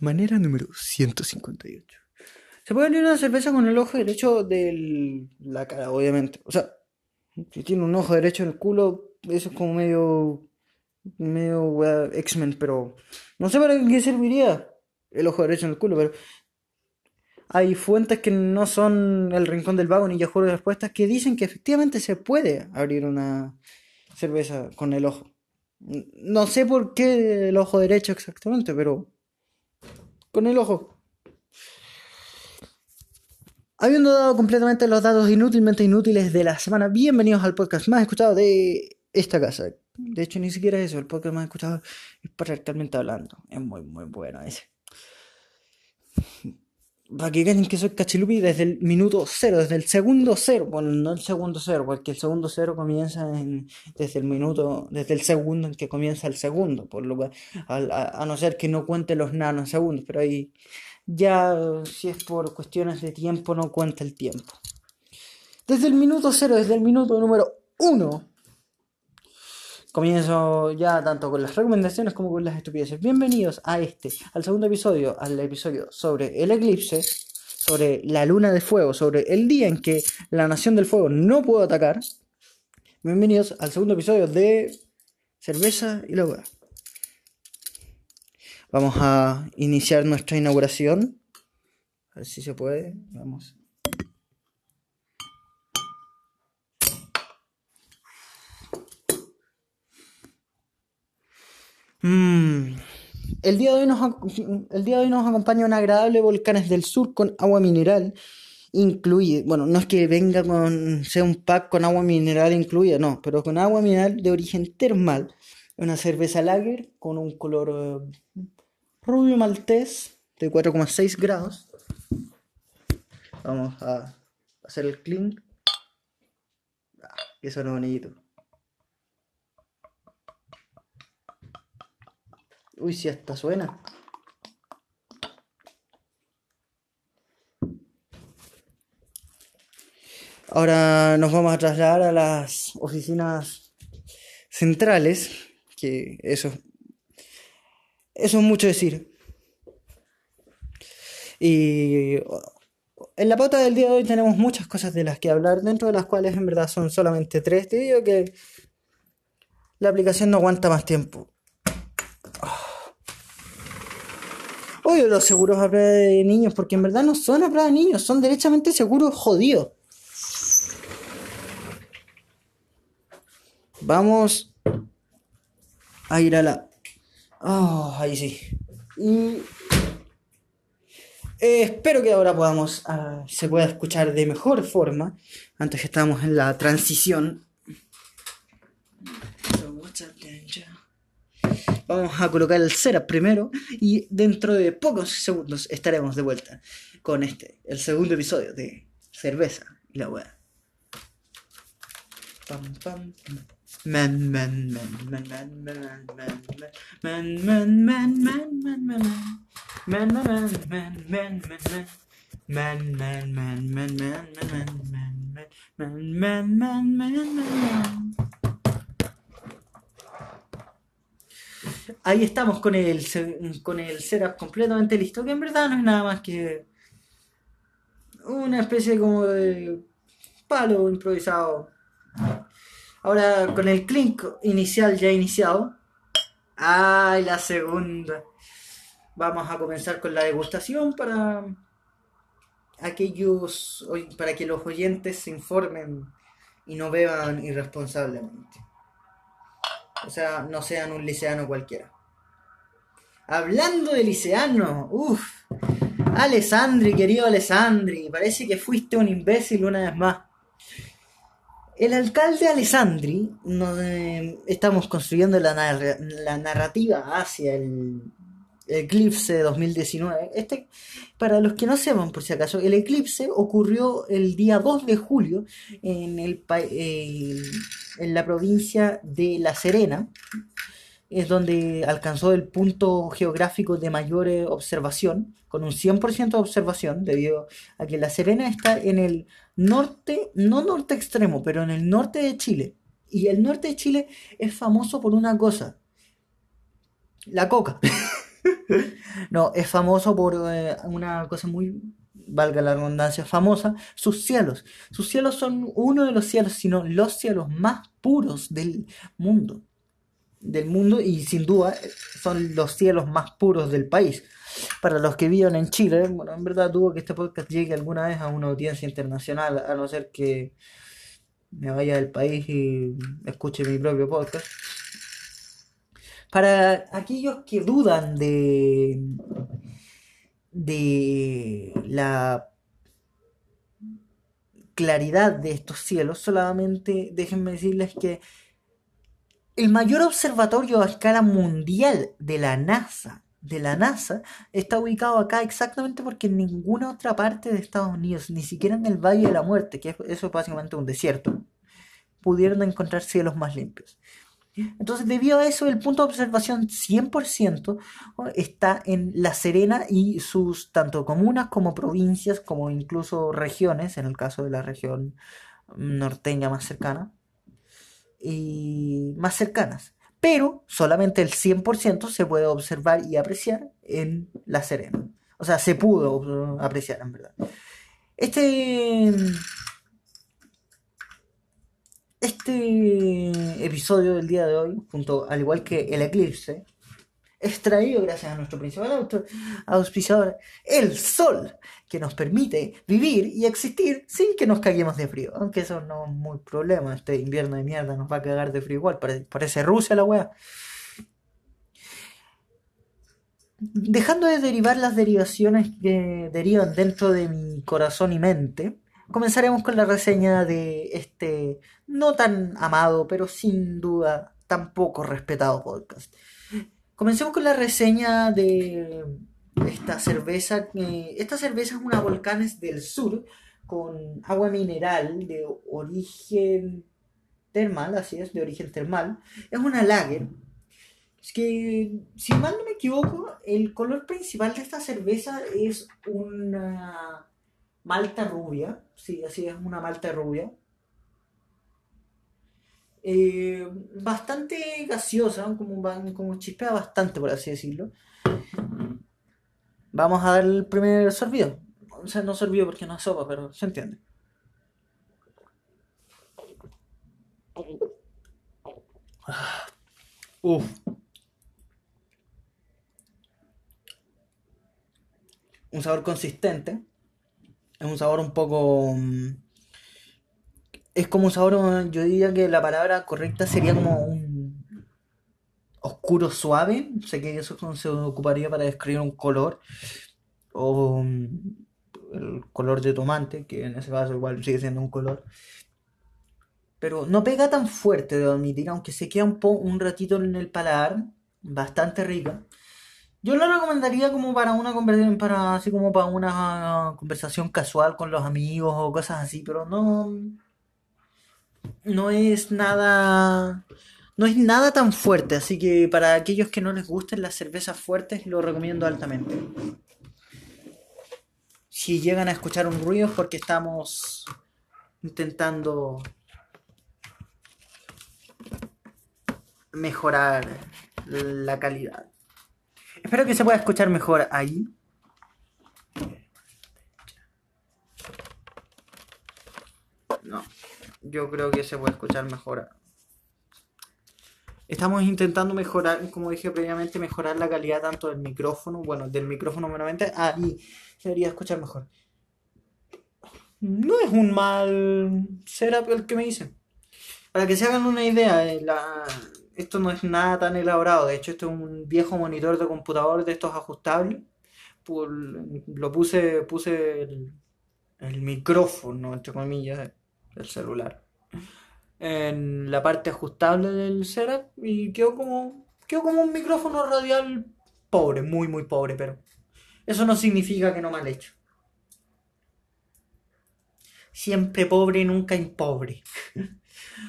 Manera número 158. Se puede abrir una cerveza con el ojo derecho de la cara, obviamente. O sea, si tiene un ojo derecho en el culo, eso es como medio X-Men, pero no sé para qué serviría el ojo derecho en el culo, pero hay fuentes que no son El Rincón del Vago ni Yahoo Respuestas que dicen que efectivamente se puede abrir una cerveza con el ojo. No sé por qué el ojo derecho exactamente, pero con el ojo. Habiendo dado completamente los datos inútilmente inútiles de la semana, bienvenidos al podcast más escuchado de esta casa. De hecho, ni siquiera es eso, el podcast más escuchado es Parcialmente Hablando. Es muy, muy bueno ese. Para que ganen que soy cachilupi desde el minuto cero, desde el segundo cero. Bueno, no el segundo cero, porque el segundo cero comienza desde el segundo en que comienza el segundo, por lo cual, a no ser que no cuente los nanosegundos, pero ahí ya, si es por cuestiones de tiempo, no cuenta el tiempo. Desde el minuto cero, desde el minuto número uno, comienzo ya tanto con las recomendaciones como con las estupideces. Bienvenidos al segundo episodio, al episodio sobre el eclipse, sobre la luna de fuego, sobre el día en que la nación del fuego no pudo atacar. Bienvenidos al segundo episodio de Cerveza y la Hueá. Vamos a iniciar nuestra inauguración. A ver si se puede. Vamos. El día de hoy nos acompaña un agradable Volcanes del Sur con agua mineral incluida. Bueno, no es que venga sea un pack con agua mineral incluida, no, pero con agua mineral de origen termal. Una cerveza lager con un color rubio maltés de 4,6 grados. Vamos a hacer el clink. Eso es bonito. Uy, si hasta suena. Ahora nos vamos a trasladar a las oficinas centrales, que eso es mucho decir. Y en la pauta del día de hoy tenemos muchas cosas de las que hablar, dentro de las cuales en verdad son solamente tres. Te digo que la aplicación no aguanta más tiempo. Odio los seguros a prueba de niños, porque en verdad no son a prueba de niños, son derechamente seguros jodidos. Vamos a ir a la... ahí sí. Y espero que ahora se pueda escuchar de mejor forma. Antes que estábamos en la transición. Vamos a colocar el setup primero y dentro de pocos segundos estaremos de vuelta con el segundo episodio de Cerveza y la Hueá. Ahí estamos con el setup completamente listo, que en verdad no es nada más que una especie como de palo improvisado. Ahora con el clink inicial ya iniciado. ¡Ay, la segunda! Vamos a comenzar con la degustación para que los oyentes se informen y no beban irresponsablemente. O sea, no sean un liceano cualquiera. Hablando de liceano, Alessandri, querido Alessandri, parece que fuiste un imbécil una vez más. El alcalde Alessandri, estamos construyendo la narrativa hacia el eclipse de 2019. Para los que no sepan, por si acaso, el eclipse ocurrió el día 2 de julio en la provincia de La Serena, es donde alcanzó el punto geográfico de mayor observación, con un 100% de observación, debido a que La Serena está en el norte, no norte extremo, pero en el norte de Chile. Y el norte de Chile es famoso por una cosa, la coca. No, es famoso por una cosa muy, valga la redundancia, famosa, sus cielos. Sus cielos son uno de los cielos, sino los cielos más puros del mundo. Del mundo, y sin duda son los cielos más puros del país. Para los que viven en Chile, bueno, en verdad dudo que este podcast llegue alguna vez a una audiencia internacional, a no ser que me vaya del país y escuche mi propio podcast. Para aquellos que dudan de la claridad de estos cielos, solamente déjenme decirles que el mayor observatorio a escala mundial de la NASA, está ubicado acá exactamente porque en ninguna otra parte de Estados Unidos, ni siquiera en el Valle de la Muerte, que eso es básicamente un desierto, pudieron encontrar cielos más limpios. Entonces, debido a eso, el punto de observación 100% está en La Serena y sus tanto comunas como provincias, como incluso regiones, en el caso de la región norteña más cercana, y más cercanas. Pero solamente el 100% se puede observar y apreciar en La Serena. O sea, se pudo apreciar, en verdad. Este episodio del día de hoy, junto al igual que el eclipse, es traído gracias a nuestro principal auspiciador, el sol, que nos permite vivir y existir sin que nos caguemos de frío. Aunque eso no es muy problema, este invierno de mierda nos va a cagar de frío igual, parece Rusia la wea. Dejando de derivar las derivaciones que derivan dentro de mi corazón y mente, comenzaremos con la reseña de este no tan amado, pero sin duda tampoco respetado podcast. Comencemos con la reseña de esta cerveza. Esta cerveza es una Volcanes del Sur con agua mineral de origen termal, así es, de origen termal. Es una lager. Es que, si mal no me equivoco, el color principal de esta cerveza es una malta rubia, sí, así es, una malta rubia, bastante gaseosa, como chispea bastante, por así decirlo. Vamos a dar el primer sorbido, o sea, no sorbido porque no es sopa, pero se entiende. Un sabor consistente. Es un sabor un poco... Es como un sabor... Yo diría que la palabra correcta sería como un... oscuro suave. Sé que eso se ocuparía para describir un color. O el color de tomate, que en ese caso igual sigue siendo un color. Pero no pega tan fuerte, debo admitir. Aunque se queda un ratito en el paladar. Bastante rica. Yo lo recomendaría como para una conversación, así como para una conversación casual con los amigos o cosas así, pero no es nada tan fuerte, así que para aquellos que no les gusten las cervezas fuertes lo recomiendo altamente. Si llegan a escuchar un ruido es porque estamos intentando mejorar la calidad. Espero que se pueda escuchar mejor ahí. No, yo creo que se puede escuchar mejor. Estamos intentando mejorar, como dije previamente, mejorar la calidad tanto del micrófono, meramente, ahí se debería escuchar mejor. No es un mal setup el que me dicen. Para que se hagan una idea, esto no es nada tan elaborado. De hecho, esto es un viejo monitor de computador de estos ajustables. Lo puse el micrófono, entre comillas, del celular, en la parte ajustable del setup y quedó como un micrófono radial pobre, muy muy pobre, pero eso no significa que no mal hecho. Siempre pobre, nunca impobre.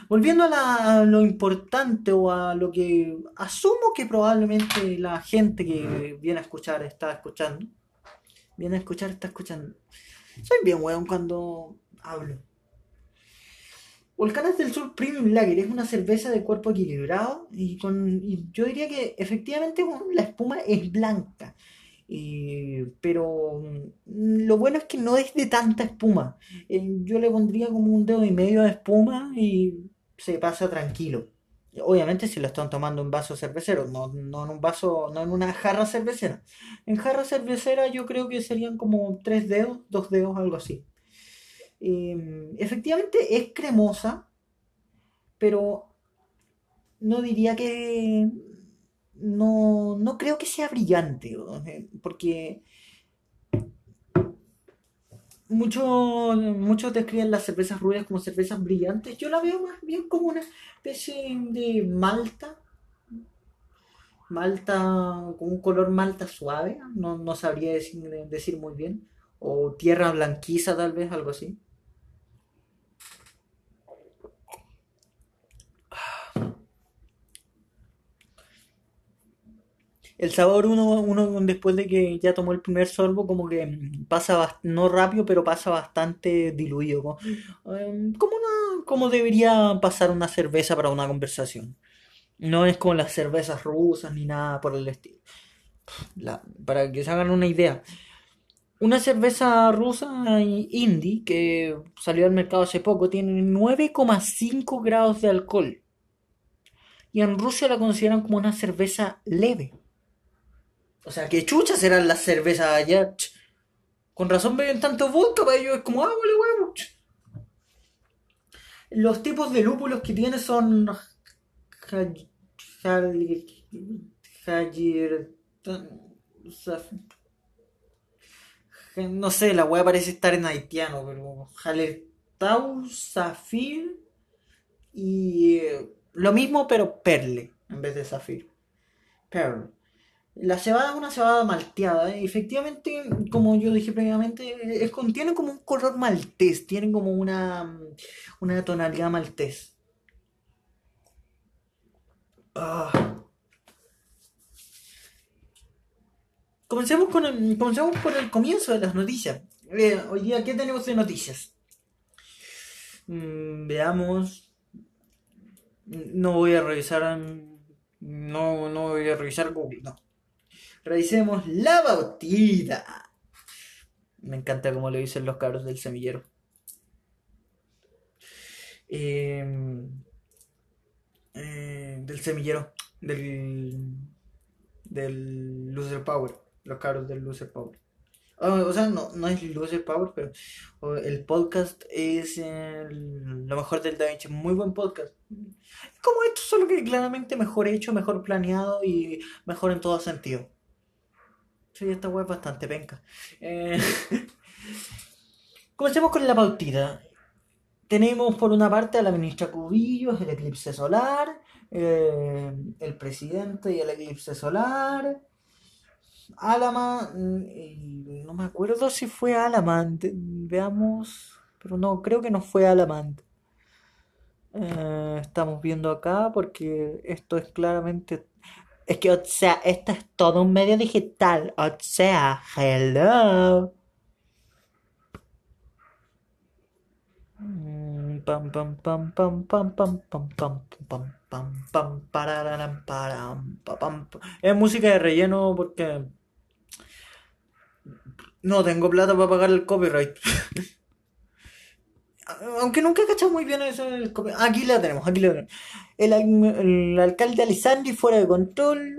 Volviendo a lo importante o a lo que asumo que probablemente la gente que viene a escuchar está escuchando. Soy bien weón cuando hablo. Volcanes del Sur Premium Lager es una cerveza de cuerpo equilibrado y yo diría que efectivamente la espuma es blanca, pero lo bueno es que no es de tanta espuma. Yo le pondría como 1,5 dedos de espuma y se pasa tranquilo. Obviamente si lo están tomando en vaso cervecero, no en un vaso, no en una jarra cervecera. En jarra cervecera yo creo que serían como 3 dedos, 2 dedos, algo así. Efectivamente es cremosa, pero no diría que no creo que sea brillante, ¿no? Porque muchos describen las cervezas rubias como cervezas brillantes. Yo la veo más bien como una especie de malta, con un color malta suave, no sabría decir muy bien, o tierra blanquiza tal vez, algo así. El sabor uno después de que ya tomó el primer sorbo como que pasa, no rápido, pero pasa bastante diluido. Como debería pasar una cerveza para una conversación. No es como las cervezas rusas ni nada por el estilo. Para que se hagan una idea. Una cerveza rusa indie que salió al mercado hace poco tiene 9,5 grados de alcohol. Y en Rusia la consideran como una cerveza leve. O sea, ¿qué chuchas serán las cervezas allá? Con razón beben tanto vodka, para ellos es como agua, huevo. Los tipos de lúpulos que tiene son no sé, la hueá parece estar en haitiano, pero Jalertau, Zafir y lo mismo pero Perle en vez de Zafir. Perle. La cebada es una cebada malteada, efectivamente, como yo dije previamente, contiene como un color maltés, tiene como una tonalidad maltés. Comencemos por el comienzo de las noticias. Hoy día, ¿qué tenemos de noticias? Veamos. No voy a revisar Google, no. Revisemos la bautida. Me encanta como lo dicen los cabros del semillero. Del semillero. Del Loser Power. Los cabros del Loser Power. O sea, no es Loser Power, pero el podcast es lo mejor del Da Vinci. Muy buen podcast. Como esto, solo que claramente mejor hecho, mejor planeado y mejor en todo sentido. Sí, esta web es bastante penca. Comencemos con la pautita. Tenemos por una parte a la ministra Cubillos, el eclipse solar, el presidente y el eclipse solar, Álama, no me acuerdo si fue Álama, veamos, pero no, creo que no fue Álama. Estamos viendo acá porque esto es claramente... Es que, o sea, esto es todo un medio digital. O sea, hello. Pam, pam, pam, pam, pam, pam, pam, pam, pam, pam, pam, pararam, param, pam. Es música de relleno porque... No tengo plata para pagar el copyright. Aunque nunca he cachado muy bien eso. Aquí la tenemos, El alcalde Alessandri fuera de control.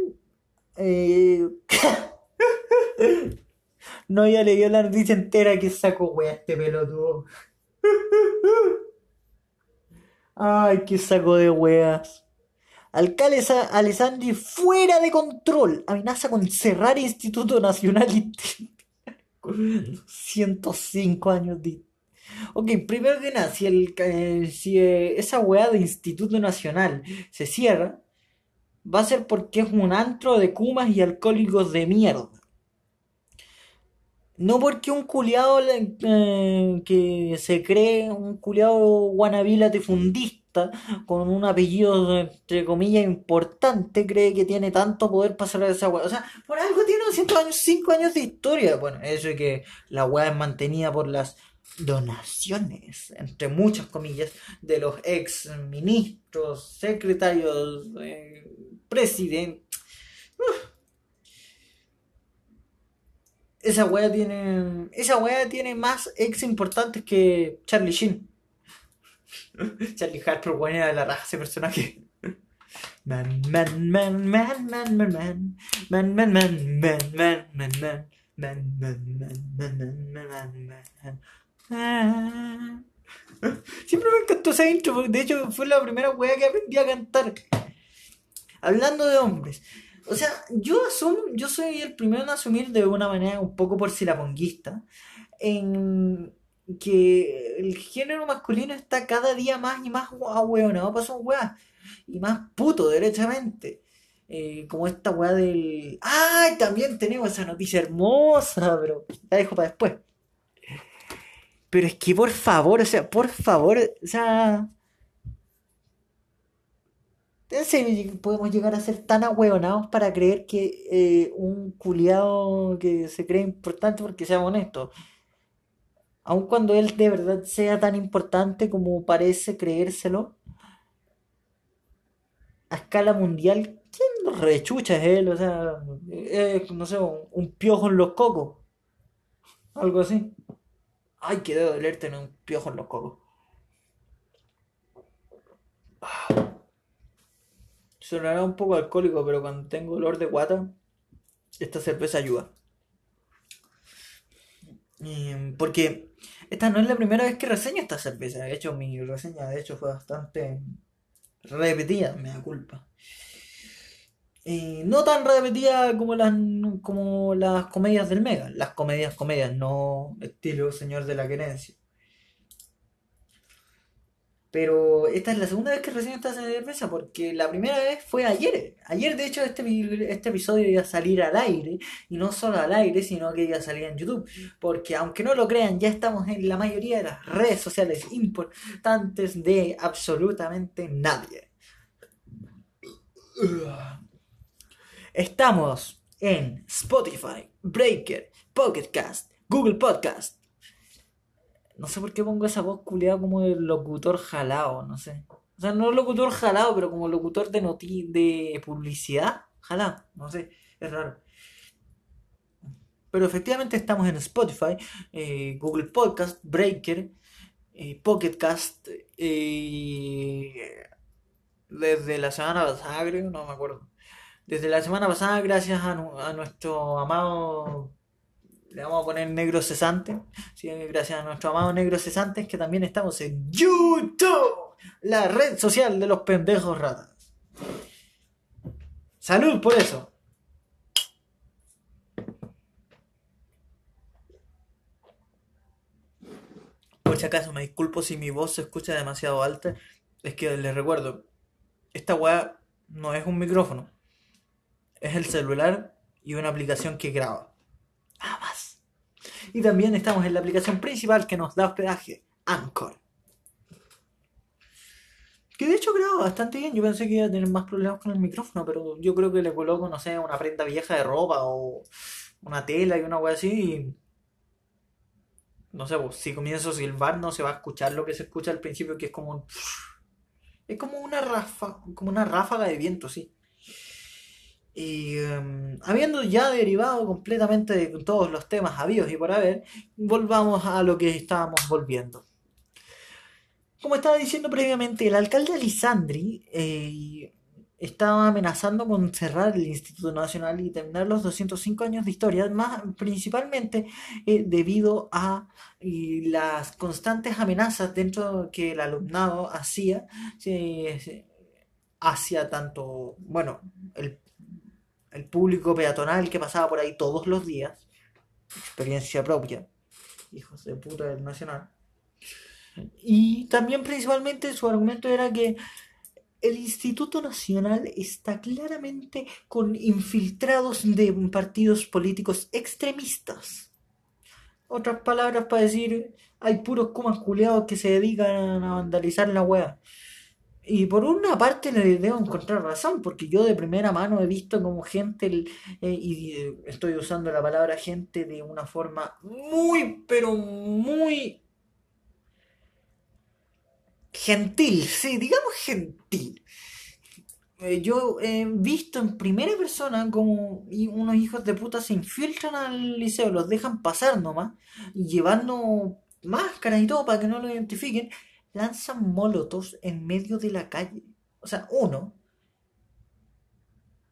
No, ya le dio la noticia entera. Que saco, wea, este pelotudo. Ay, qué saco de weas. Alcalde Alessandri fuera de control. Amenaza con cerrar Instituto Nacional. 105 años de... Ok, primero que nada, si esa weá de Instituto Nacional se cierra, va a ser porque es un antro de cumas y alcohólicos de mierda. No porque un culiado que se cree un culiado wannabe latifundista con un apellido entre comillas importante cree que tiene tanto poder para cerrar esa weá. O sea, por algo tiene 105 años de historia. Bueno, eso es que la weá es mantenida por las donaciones, entre muchas comillas, de los ex ministros, secretarios, presidentes. Esa wea tiene más ex importantes que Charlie Sheen. Charlie Harper, weón, era de la raja ese personaje. Man. Siempre me encantó esa intro, porque de hecho fue la primera wea que aprendí a cantar. Hablando de hombres, o sea, yo soy el primero en asumir de una manera un poco porcilaponguista en que el género masculino está cada día más y más ahueonado, pues son weas, y más puto, derechamente. Como esta wea del... ¡Ay! También tenemos esa noticia hermosa, pero la dejo para después. Pero es que por favor, ¿en serio podemos llegar a ser tan ahueonados para creer que un culiado que se cree importante porque sea honesto, aun cuando él de verdad sea tan importante como parece creérselo, a escala mundial, ¿quién rechucha es él? O sea, no sé, un piojo en los cocos, algo así. Ay, que debe doler tener un piojo en los cocos. Sonará un poco alcohólico, pero cuando tengo dolor de guata, esta cerveza ayuda. Porque esta no es la primera vez que reseño esta cerveza. De hecho, mi reseña de hecho fue bastante repetida, me da culpa. No tan repetida como las comedias del Mega. Las comedias, no estilo Señor de la Querencia. Pero esta es la segunda vez que recién estás en cerveza, porque la primera vez fue ayer. Ayer, de hecho, este episodio iba a salir al aire, y no solo al aire, sino que iba a salir en YouTube. Porque, aunque no lo crean, ya estamos en la mayoría de las redes sociales importantes de absolutamente nadie. Estamos en Spotify, Breaker, Pocketcast, Google Podcast. No sé por qué pongo esa voz culiada como de locutor jalado, no sé. O sea, no locutor jalado, pero como locutor de publicidad jalado, no sé, es raro. Pero efectivamente estamos en Spotify, Google Podcast, Breaker, Pocketcast, desde la semana pasada, creo, no me acuerdo. Desde la semana pasada, gracias a nuestro amado... Le vamos a poner Negro Cesante. Sí, gracias a nuestro amado Negro Cesante, que también estamos en YouTube, la red social de los pendejos ratas. ¡Salud por eso! Por si acaso, me disculpo si mi voz se escucha demasiado alta. Es que les recuerdo, esta weá no es un micrófono. Es el celular y una aplicación que graba. Nada más. Y también estamos en la aplicación principal que nos da hospedaje, Anchor. Que de hecho graba bastante bien. Yo pensé que iba a tener más problemas con el micrófono, pero yo creo que le coloco, no sé, una prenda vieja de ropa o una tela y una wea así. Y... no sé, pues, si comienzo a silbar no se va a escuchar lo que se escucha al principio, que es como un... es como una ráfaga de viento, sí. Y habiendo ya derivado completamente de todos los temas habidos y por haber, volvamos a lo que estábamos volviendo. Como estaba diciendo previamente, el alcalde Alessandri estaba amenazando con cerrar el Instituto Nacional y terminar los 205 años de historia, más, principalmente debido a las constantes amenazas dentro que el alumnado hacía hacia tanto, bueno, el público peatonal que pasaba por ahí todos los días. Experiencia propia, hijos de puta del Nacional. Y también principalmente su argumento era que el Instituto Nacional está claramente con infiltrados de partidos políticos extremistas. Otras palabras para decir, hay puros comas culiados que se dedican a vandalizar la wea. Y por una parte le debo encontrar razón, porque yo de primera mano he visto como gente, y estoy usando la palabra gente de una forma muy, pero muy Gentil, sí, digamos gentil. Yo he visto en primera persona como unos hijos de puta se infiltran al liceo, los dejan pasar nomás, llevando máscaras y todo para que no lo identifiquen, lanzan molotovs en medio de la calle. O sea, uno,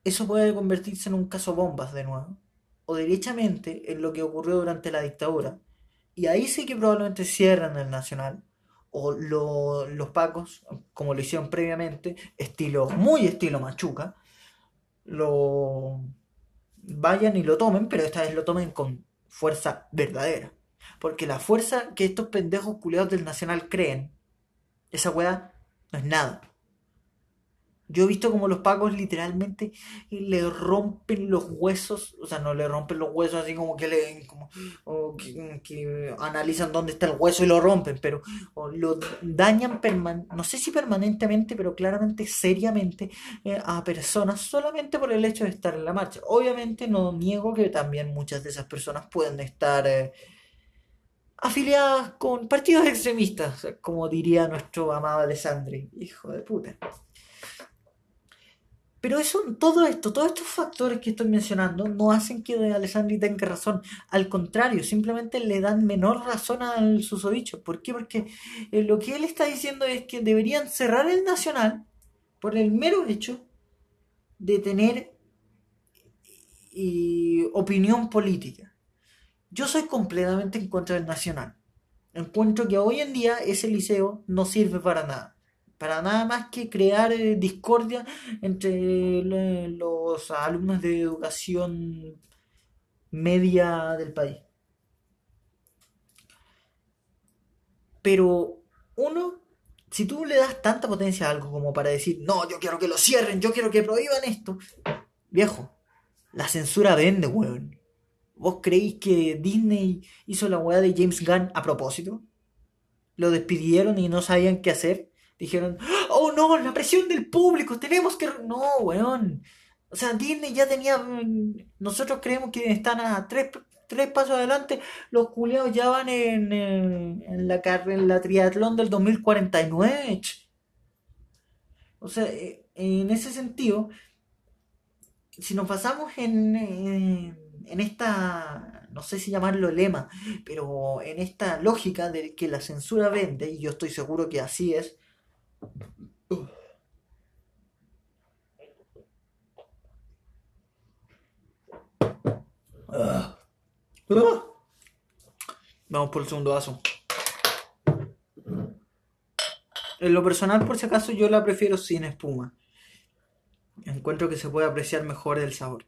eso puede convertirse en un caso bombas de nuevo, o derechamente en lo que ocurrió durante la dictadura, y ahí sí que probablemente cierran el Nacional. O los pacos, como lo hicieron previamente, muy estilo Machuca, lo vayan y lo tomen, pero esta vez lo tomen con fuerza verdadera. Porque la fuerza que estos pendejos culiados del Nacional creen, esa weá no es nada. Yo he visto como los pacos literalmente le rompen los huesos, o sea, no le rompen los huesos así como que le que analizan dónde está el hueso y lo rompen, pero lo dañan, no sé si permanentemente, pero claramente, seriamente, a personas solamente por el hecho de estar en la marcha. Obviamente no niego que también muchas de esas personas pueden estar afiliadas con partidos extremistas, como diría nuestro amado Alessandri, hijo de puta. Pero eso, todos estos factores que estoy mencionando no hacen que Alessandri tenga razón. Al contrario, simplemente le dan menor razón al susodicho. ¿Por qué? Porque lo que él está diciendo es que deberían cerrar el Nacional por el mero hecho de tener opinión política. Yo soy completamente en contra del Nacional. Encuentro que hoy en día ese liceo no sirve para nada. Para nada más que crear discordia entre los alumnos de educación media del país. Pero uno, si tú le das tanta potencia a algo como para decir, no, yo quiero que lo cierren, yo quiero que prohíban esto. Viejo, la censura vende, weón. ¿Vos creís que Disney hizo la weá de James Gunn a propósito? Lo despidieron y no sabían qué hacer. Dijeron, oh no, la presión del público, tenemos que... No, weón. O sea, Disney ya tenía... Nosotros creemos que están a tres pasos adelante. Los culiados ya van en la triatlón del 2049. O sea, en ese sentido, si nos basamos en esta, no sé si llamarlo lema, pero en esta lógica de que la censura vende, y yo estoy seguro que así es, vamos por el segundo vaso. En lo personal, por si acaso, yo la prefiero sin espuma. Encuentro que se puede apreciar mejor el sabor.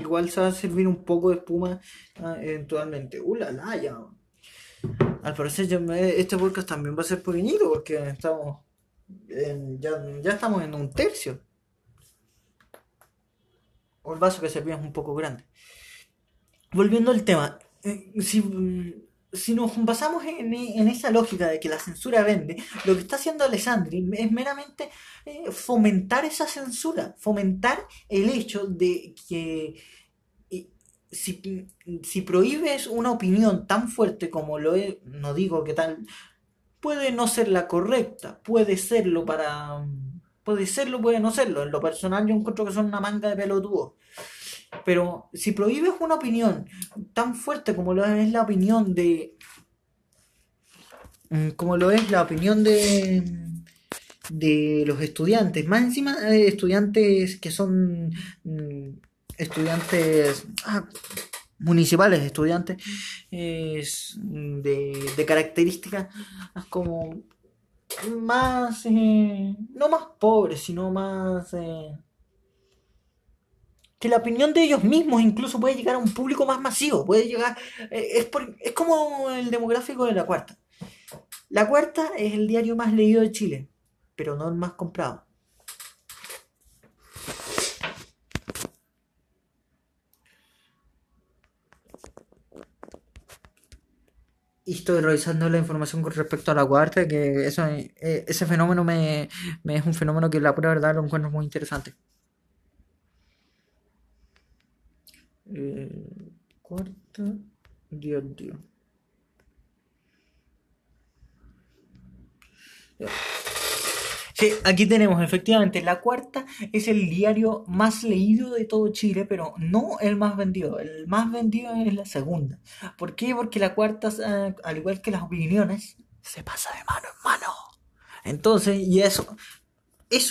Igual se va a servir un poco de espuma eventualmente. ¡Ulala! Ya. Al parecer este podcast también va a ser pequeñito porque ya estamos en 1/3. O el vaso que servía es un poco grande. Volviendo al tema, si nos basamos en esa lógica de que la censura vende, lo que está haciendo Alessandri es meramente fomentar esa censura, fomentar el hecho de que... Si prohíbes una opinión tan fuerte como no digo que tal, puede no ser la correcta, puede serlo, puede no serlo. En lo personal yo encuentro que son una manga de pelotudos. Pero si prohíbes una opinión tan fuerte como lo es la opinión de... de los estudiantes, más encima de estudiantes que son... municipales, estudiantes de características como más, no más pobres, sino más... que la opinión de ellos mismos incluso puede llegar a un público más masivo, puede llegar... es como el demográfico de La Cuarta. La Cuarta es el diario más leído de Chile, pero no el más comprado. Y estoy revisando la información con respecto a La Cuarta, que ese fenómeno me es un fenómeno que la pura verdad lo encuentro muy interesante. Cuarta, Dios. Sí, aquí tenemos efectivamente la cuarta, es el diario más leído de todo Chile, pero no el más vendido. El más vendido es la segunda. ¿Por qué? Porque la cuarta, al igual que las opiniones, se pasa de mano en mano. Entonces, y eso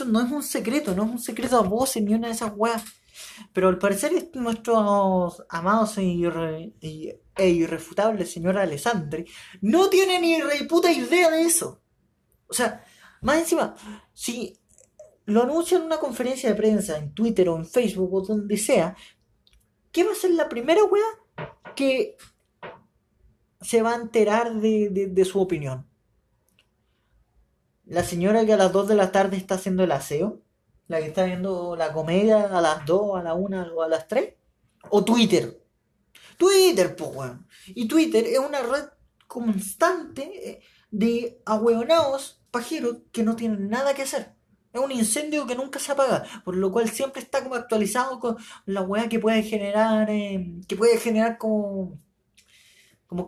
no es un secreto, no es un secreto a voces ni una de esas weas. Pero al parecer nuestros amados e irrefutable señor Alessandri no tiene ni puta idea de eso. O sea, más encima, si lo anuncian en una conferencia de prensa, en Twitter o en Facebook o donde sea, ¿qué va a ser la primera wea que se va a enterar de su opinión? La señora que a las 2 de la tarde está haciendo el aseo, la que está viendo la comedia a las 2, a la 1 o a las 3, o Twitter. Twitter, pues, weón. Y Twitter es una red constante de ahueonados pajeros que no tienen nada que hacer. Es un incendio que nunca se apaga, por lo cual siempre está como actualizado con la weá que puede generar como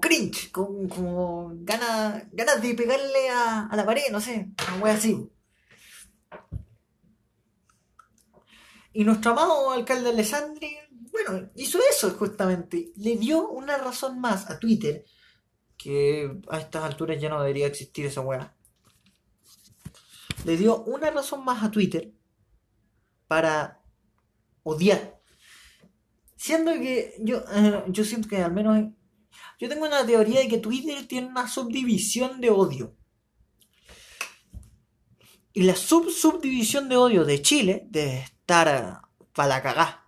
cringe, como ganas de pegarle a la pared, no sé, una weá así. Y nuestro amado alcalde Alessandri, bueno, hizo eso justamente. Le dio una razón más a Twitter, que a estas alturas ya no debería existir esa weá. Le dio una razón más a Twitter para odiar. Siendo que yo siento que al menos... Yo tengo una teoría de que Twitter tiene una subdivisión de odio. Y la subdivisión de odio de Chile debe estar para la cagá.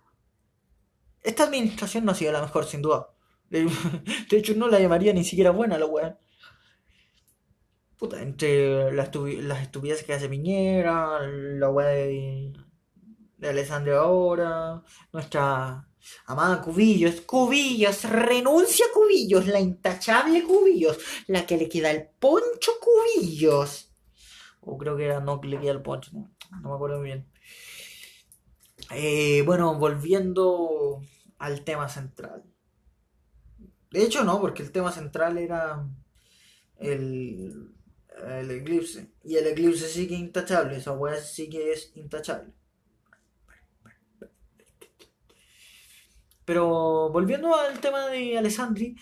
Esta administración no ha sido la mejor, sin duda. De hecho, no la llamaría ni siquiera buena la weá. Puta, entre las estupideces que hace Piñera, la weá de Alessandri ahora, nuestra amada Cubillos, renuncia Cubillos, la intachable Cubillos, la que le queda el poncho Cubillos. O creo que era no que le queda el poncho, no me acuerdo muy bien. Bueno, volviendo al tema central. De hecho no, porque el tema central era el eclipse. Y el eclipse sí que es intachable, esa weá sí que es intachable. Pero volviendo al tema de Alessandri,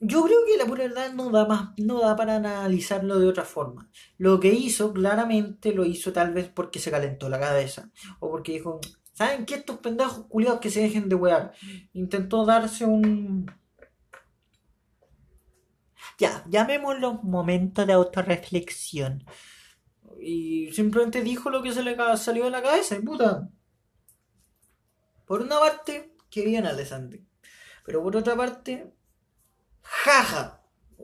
yo creo que la pura verdad no da para analizarlo de otra forma. Lo que hizo, claramente lo hizo tal vez porque se calentó la cabeza. O porque dijo, ¿saben qué? Estos pendejos culiados que se dejen de wear. Intentó darse un... Ya, llamémoslo un momento de autorreflexión. Y simplemente dijo lo que se le salió de la cabeza, y puta. Por una parte... Qué bien, Alessandri. Pero por otra parte, jaja,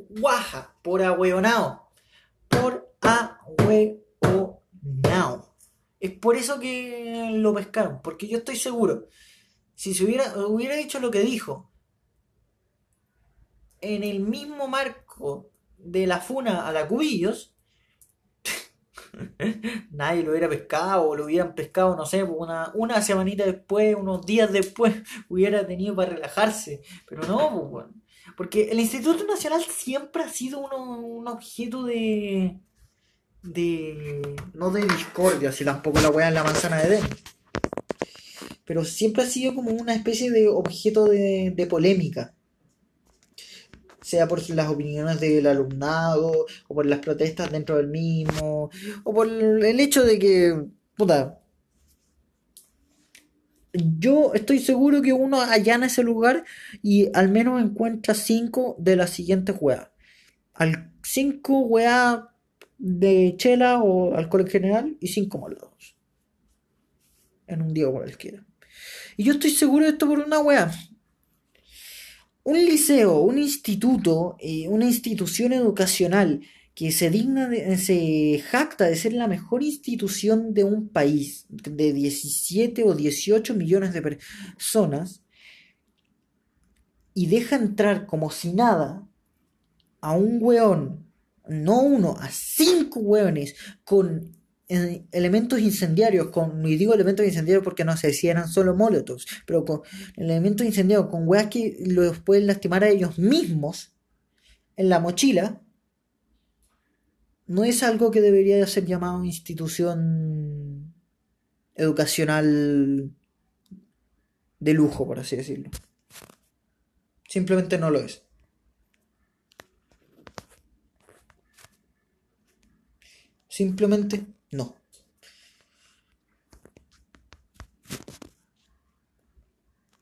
guaja, por ahueonao. Es por eso que lo pescaron, porque yo estoy seguro, si se hubiera dicho lo que dijo, en el mismo marco de la funa a la Cubillos, nadie lo hubiera pescado, o lo hubieran pescado, no sé, una semanita después, unos días después, hubiera tenido para relajarse. Pero no, pues, bueno, porque el Instituto Nacional siempre ha sido un objeto de no de discordia, si tampoco la hueá en la manzana de Edén, pero siempre ha sido como una especie de objeto de polémica, sea por las opiniones del alumnado, o por las protestas dentro del mismo, o por el hecho de que, puta, yo estoy seguro que uno allana ese lugar y al menos encuentra 5 de las siguientes weas. 5 weas de chela o alcohol en general y 5 molados. En un día cualquiera. Y yo estoy seguro de esto por una wea. Un liceo, un instituto, una institución educacional que se jacta de ser la mejor institución de un país de 17 o 18 millones de personas y deja entrar como si nada a un weón, no uno, a 5 weones con elementos incendiarios, y digo elementos incendiarios porque no sé si eran solo molotovs, pero con elementos incendiarios, con weas que los pueden lastimar a ellos mismos en la mochila, no es algo que debería ser llamado institución educacional de lujo, por así decirlo. Simplemente no lo es. Simplemente no.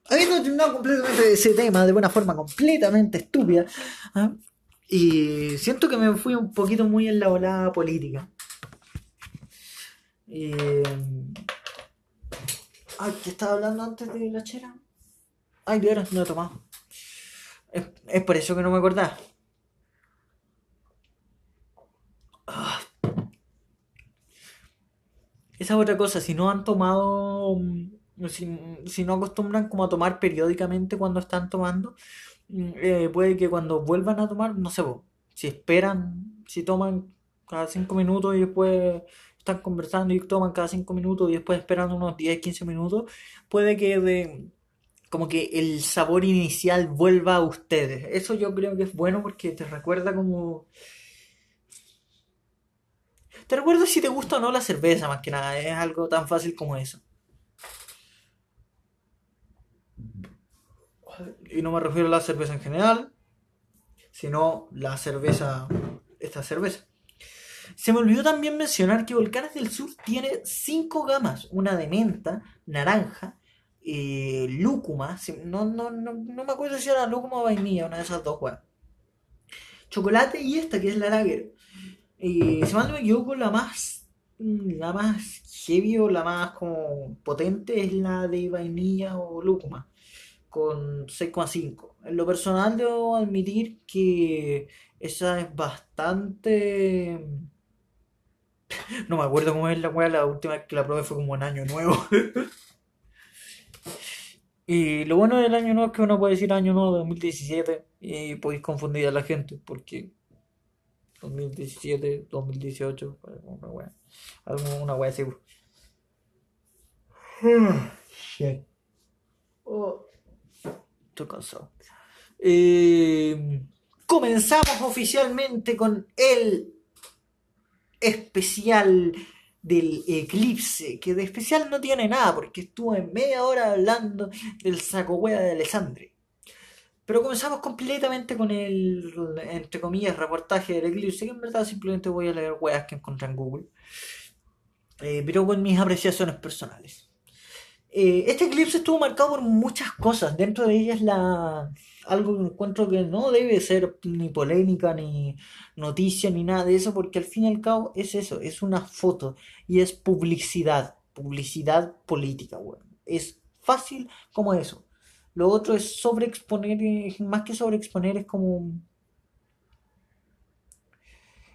Habiendo terminado completamente ese tema de una forma completamente estúpida, ¿eh? Y siento que me fui un poquito muy en la volada política. Ay, ¿qué estaba hablando antes de la chera? Ay, de veras, no he tomado. Es por eso que no me acordaba. Ah. Esa es otra cosa, si no han tomado, si no acostumbran como a tomar periódicamente cuando están tomando, puede que cuando vuelvan a tomar, no sé, si esperan, si toman cada 5 minutos y después están conversando y toman cada 5 minutos y después esperan unos 10-15 minutos, puede que como que el sabor inicial vuelva a ustedes. Eso yo creo que es bueno porque te recuerda como... Te recuerdo si te gusta o no la cerveza, más que nada. Es algo tan fácil como eso. Y no me refiero a la cerveza en general, sino la cerveza... Esta cerveza. Se me olvidó también mencionar que Volcanes del Sur tiene 5 gamas. Una de menta, naranja, lúcuma. No me acuerdo si era lúcuma o vainilla, una de esas dos, weón. Chocolate y esta, que es la lager. Si mal no me equivoco, la más heavy o la más como potente es la de vainilla o lúcuma, con 6,5. En lo personal debo admitir que esa es bastante... No me acuerdo cómo es la weá, la última vez que la probé fue como en Año Nuevo. Y lo bueno del Año Nuevo es que uno puede decir Año Nuevo 2017 y podéis confundir a la gente porque... 2017, 2018, una wea seguro. Shit. Oh, estoy cansado. Comenzamos oficialmente con el especial del eclipse, que de especial no tiene nada, porque estuve media hora hablando del saco wea de Alessandri. Pero comenzamos completamente con el, entre comillas, reportaje del eclipse, que en verdad simplemente voy a leer weas que encontré en Google, pero con mis apreciaciones personales. Este eclipse estuvo marcado por muchas cosas, dentro de ellas algo que encuentro que no debe ser ni polémica, ni noticia, ni nada de eso, porque al fin y al cabo es eso, es una foto y es publicidad política, bueno. Es fácil como eso. Lo otro es sobreexponer, más que sobreexponer es como...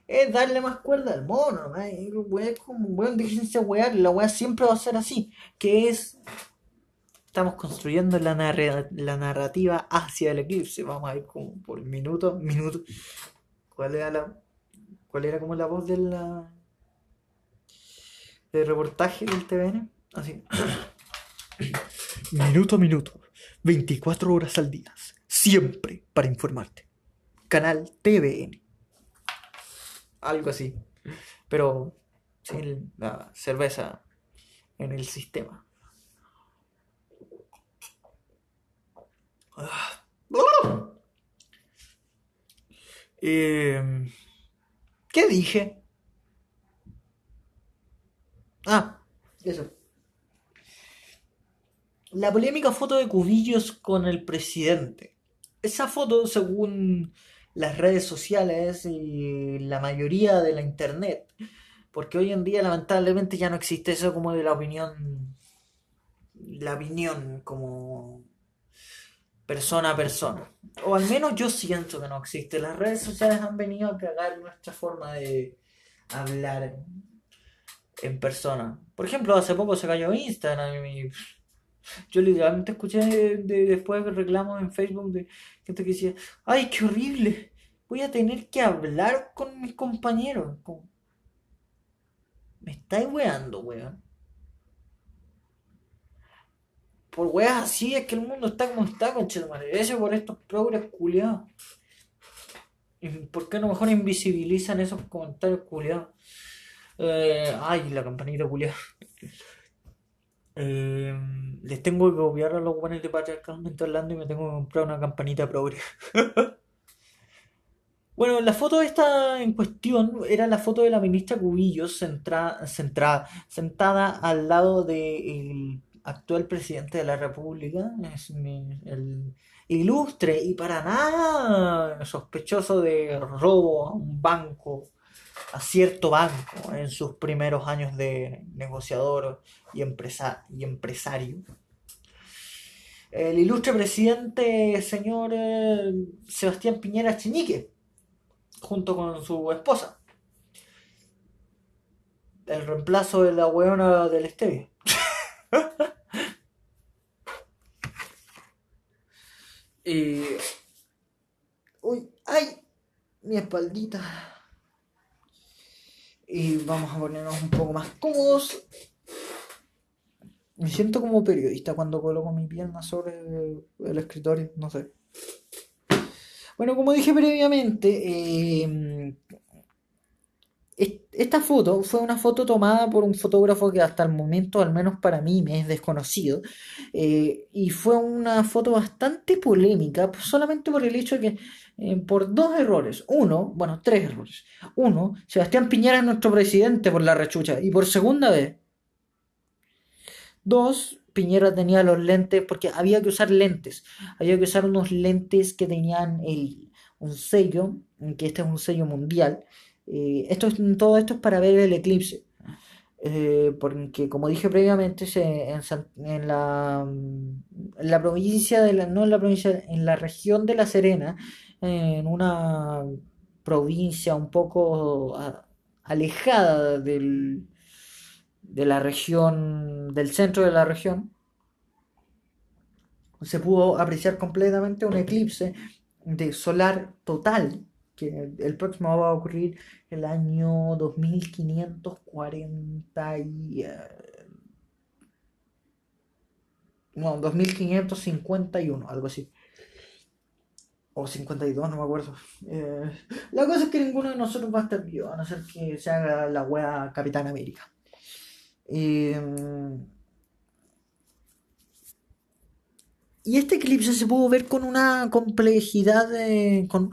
Es darle más cuerda al mono, ¿no? Es como, bueno, déjense wear, la wea siempre va a ser así, que es... Estamos construyendo la narrativa hacia el eclipse, vamos a ir como por minutos. ¿Cuál era como la voz del reportaje del TVN? Así. Minuto a minuto. 24 horas al día, siempre para informarte. Canal TVN. Algo así, pero sin la cerveza en el sistema. ¿Qué dije? Ah, eso. La polémica foto de Cubillos con el presidente. Esa foto, según las redes sociales y la mayoría de la internet, porque hoy en día lamentablemente ya no existe eso como de la opinión como persona a persona. O al menos yo siento que no existe. Las redes sociales han venido a cagar nuestra forma de hablar en persona. Por ejemplo, hace poco se cayó Instagram y... Yo literalmente escuché después reclamos en Facebook de gente que decía: ¡ay, qué horrible! Voy a tener que hablar con mis compañeros. Como, me estáis weando, weón. Por weas así es que el mundo está como está, conchetumare. Eso por estos progres culiados. ¿Por qué a lo mejor invisibilizan esos comentarios culiados? Ay, la campanita culiada. Les tengo que obviar a los guanes de patriarcalmente hablando y me tengo que comprar una campanita progre. Bueno, la foto esta en cuestión era la foto de la ministra Cubillos sentada al lado del actual presidente de la República, el ilustre y para nada sospechoso de robo a un banco, a cierto banco, en sus primeros años de negociador y empresario. El ilustre presidente, señor Sebastián Piñera Cheñique, junto con su esposa, el reemplazo de la weona del Estevia. Uy, ay, mi espaldita. Y vamos a ponernos un poco más cómodos. Me siento como periodista cuando coloco mi pierna sobre el escritorio, no sé. Bueno, como dije previamente, esta foto fue una foto tomada por un fotógrafo que hasta el momento, al menos para mí, me es desconocido. Y fue una foto bastante polémica, solamente por el hecho de que, por dos errores. Tres errores. Uno, Sebastián Piñera es nuestro presidente por la rechucha, y por segunda vez. Dos, Piñera tenía los lentes, porque había que usar lentes. Había que usar unos lentes que tenían un sello, que este es un sello mundial. Todo esto es para ver el eclipse. Porque, como dije previamente, en la provincia de la, no en la provincia, en la región de La Serena, en una provincia un poco alejada de la región, del centro de la región, se pudo apreciar completamente un eclipse de solar total, que el próximo va a ocurrir el año 2551, algo así, o 52, no me acuerdo. La cosa es que ninguno de nosotros va a estar vivo, a no ser que se haga la wea Capitán América. Y este eclipse se pudo ver con una complejidad, con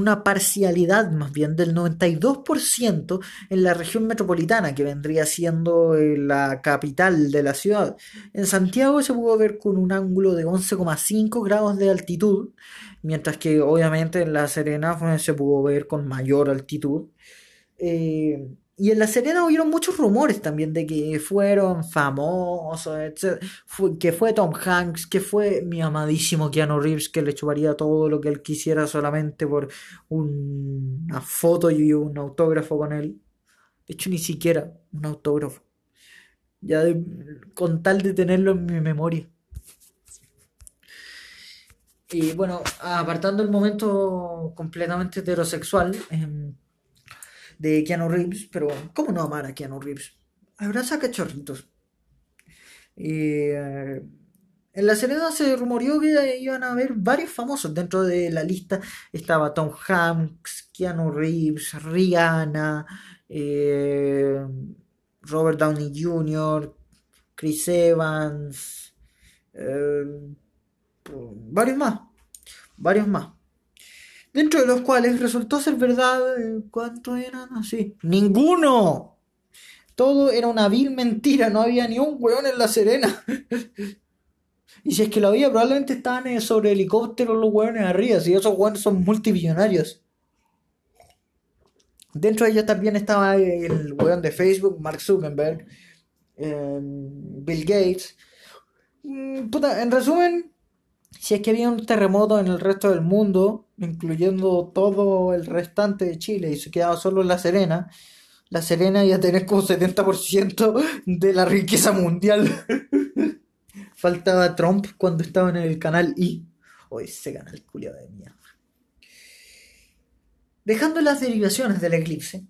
una parcialidad más bien del 92% en la región metropolitana, que vendría siendo la capital de la ciudad. En Santiago se pudo ver con un ángulo de 11,5 grados de altitud, mientras que obviamente en La Serena se pudo ver con mayor altitud. Y en La Serena hubieron muchos rumores también de que fueron famosos, etc. Que fue Tom Hanks, que fue mi amadísimo Keanu Reeves, que le chuparía todo lo que él quisiera solamente por una foto y un autógrafo con él. De hecho, ni siquiera un autógrafo. Ya con tal de tenerlo en mi memoria. Y bueno, apartando el momento completamente heterosexual de Keanu Reeves, pero ¿cómo no amar a Keanu Reeves? Abraza cachorritos. En La Serena se rumoreó que iban a haber varios famosos. Dentro de la lista estaba Tom Hanks, Keanu Reeves, Rihanna, Robert Downey Jr., Chris Evans, varios más. Dentro de los cuales resultó ser verdad, ¿cuántos eran? Así, ¡ninguno! Todo era una vil mentira, no había ni un hueón en La Serena. Y si es que lo había, probablemente estaban sobre helicópteros los hueones arriba, si esos hueones son multimillonarios. Dentro de ellos también estaba el hueón de Facebook, Mark Zuckerberg, Bill Gates. En resumen, si es que había un terremoto en el resto del mundo, incluyendo todo el restante de Chile, y se quedaba solo en La Serena, La Serena iba a tener como 70% de la riqueza mundial. Faltaba Trump cuando estaba en el canal I. Oh, ese canal culiado de mierda. Dejando las derivaciones del eclipse,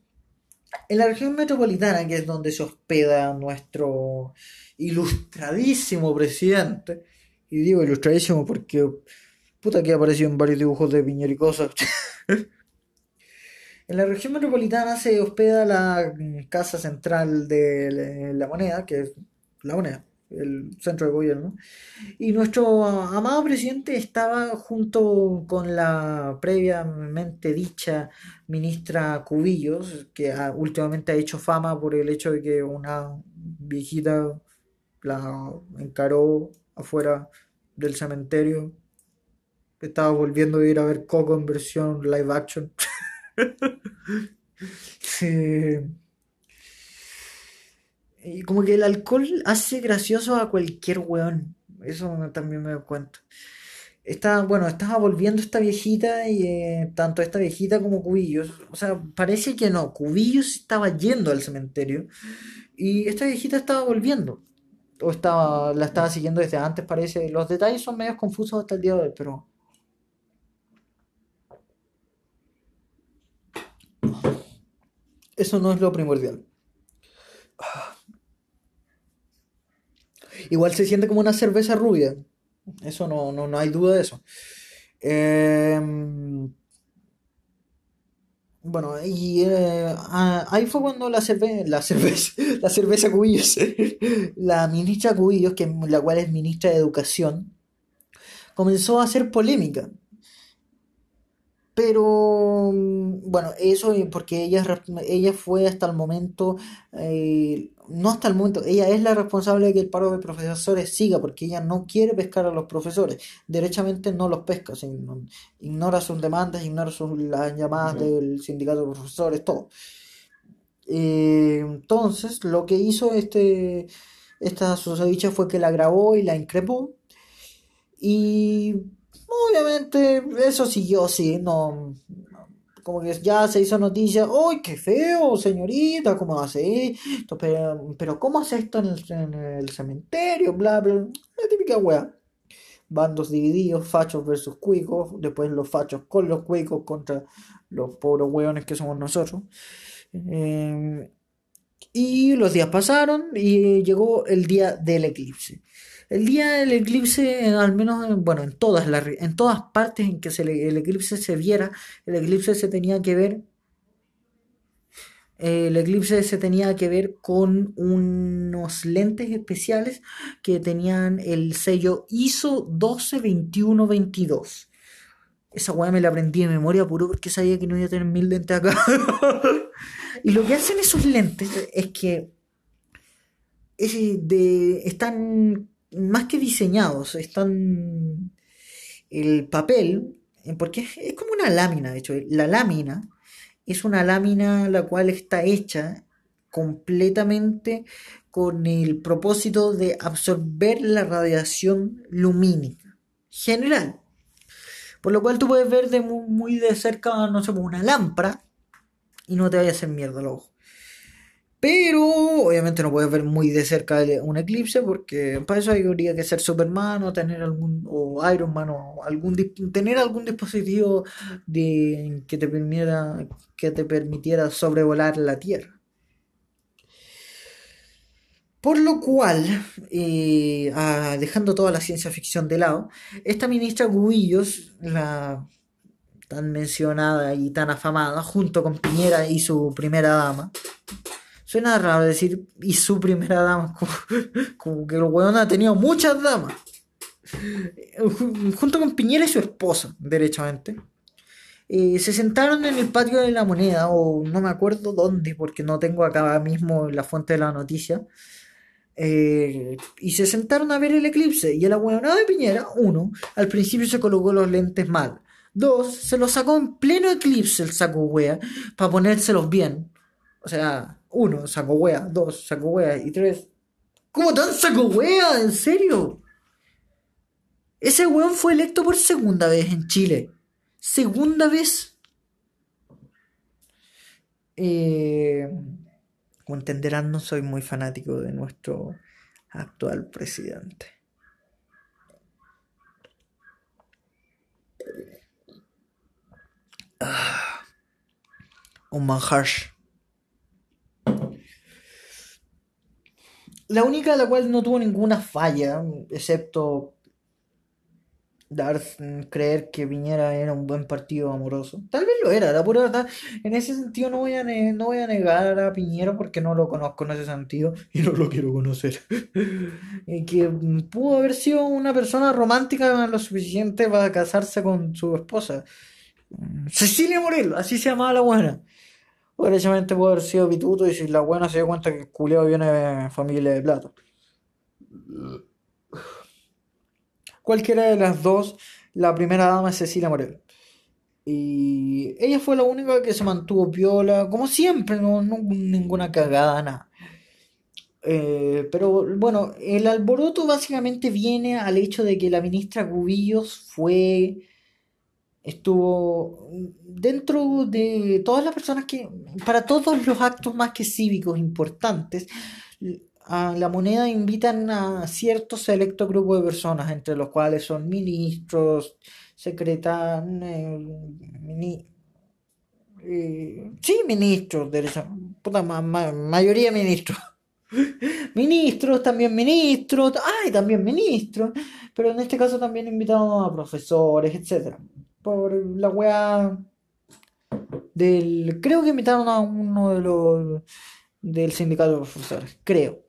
en la región metropolitana, que es donde se hospeda nuestro ilustradísimo presidente, y digo ilustradísimo porque puta que ha aparecido en varios dibujos de Piñera y cosas. En la región metropolitana se hospeda la Casa Central de La Moneda, que es La Moneda, el centro de gobierno, y nuestro amado presidente estaba junto con la previamente dicha ministra Cubillos, que últimamente ha hecho fama por el hecho de que una viejita la encaró afuera del cementerio. Estaba volviendo a ir a ver Coco en versión live action. Y como que el alcohol hace gracioso a cualquier weón. Eso también me doy cuenta. Estaba volviendo esta viejita y tanto esta viejita como Cubillos. O sea, parece que no. Cubillos estaba yendo al cementerio y esta viejita estaba volviendo. La estaba siguiendo desde antes, parece. Los detalles son medio confusos hasta el día de hoy, pero... eso no es lo primordial. Igual se siente como una cerveza rubia. Eso no hay duda de eso. Bueno, y ahí fue cuando la cerveza Cubillos, la ministra Cubillos, que la cual es ministra de Educación, comenzó a hacer polémica. Pero bueno, eso porque ella fue hasta el momento, no hasta el momento, ella es la responsable de que el paro de profesores siga, porque ella no quiere pescar a los profesores, derechamente no los pesca, o sea, ignora sus demandas, ignora las llamadas del sindicato de profesores, todo. Entonces, lo que hizo esta susodicha fue que la grabó y la increpó, y... obviamente eso siguió, sí, no, como que ya se hizo noticia. ¡Ay, qué feo, señorita! ¿Cómo hace esto? Pero ¿cómo hace esto en el cementerio? Bla, bla, la típica wea. Bandos divididos, fachos versus cuicos, después los fachos con los cuicos contra los pobres weones que somos nosotros. Y los días pasaron y llegó el día del eclipse. El día del eclipse, al menos, bueno, en todas partes en que el eclipse se viera, el eclipse se tenía que ver con unos lentes especiales que tenían el sello ISO 12-21-22. Esa weá me la aprendí de memoria puro porque sabía que no iba a tener 1000 lentes acá. Y lo que hacen esos lentes es que están... más que diseñados, están el papel, porque es como una lámina, de hecho, la lámina es una lámina la cual está hecha completamente con el propósito de absorber la radiación lumínica general, por lo cual tú puedes ver de muy, muy de cerca, no sé, una lámpara y no te vaya a hacer mierda el ojo. Pero obviamente no puedes ver muy de cerca un eclipse, porque para eso habría que ser Superman o tener o Iron Man o tener algún dispositivo que te permitiera sobrevolar la Tierra. Por lo cual, dejando toda la ciencia ficción de lado, esta ministra Cubillos, la tan mencionada y tan afamada, junto con Piñera y su primera dama... Suena raro decir, y su primera dama, como que el weón ha tenido muchas damas. Junto con Piñera y su esposa, derechamente. Se sentaron en el patio de La Moneda, o no me acuerdo dónde, porque no tengo acá mismo la fuente de la noticia. Y se sentaron a ver el eclipse. Y el weonado de Piñera, 1, al principio se colocó los lentes mal. 2, se los sacó en pleno eclipse el saco wea, para ponérselos bien. O sea... 1, saco wea, 2, saco wea, y 3, ¿cómo tan saco wea? ¿En serio? Ese weón fue electo por segunda vez en Chile. Segunda vez. Como entenderán, no soy muy fanático de nuestro actual presidente. Un manjar. La única la cual no tuvo ninguna falla, excepto creer que Piñera era un buen partido amoroso. Tal vez lo era, la pura verdad. En ese sentido no voy a negar a Piñera porque no lo conozco en ese sentido y no lo quiero conocer. Que pudo haber sido una persona romántica lo suficiente para casarse con su esposa. Cecilia Morel, así se llamaba la buena. O derechamente pudo haber sido pituto y si la buena se dio cuenta que el culeo viene de familia de plata. Cualquiera de las dos, la primera dama es Cecilia Morel. Y ella fue la única que se mantuvo piola, como siempre, no ninguna cagada, nada. Pero bueno, el alboroto básicamente viene al hecho de que la ministra Cubillos estuvo dentro de todas las personas que, para todos los actos más que cívicos importantes, a La Moneda invitan a cierto selecto grupo de personas, entre los cuales son ministros, ministros, mayoría ministros. Ministros, pero en este caso también invitamos a profesores, etcétera. Por la weá del... Creo que invitaron a uno de los... del sindicato de profesores, creo.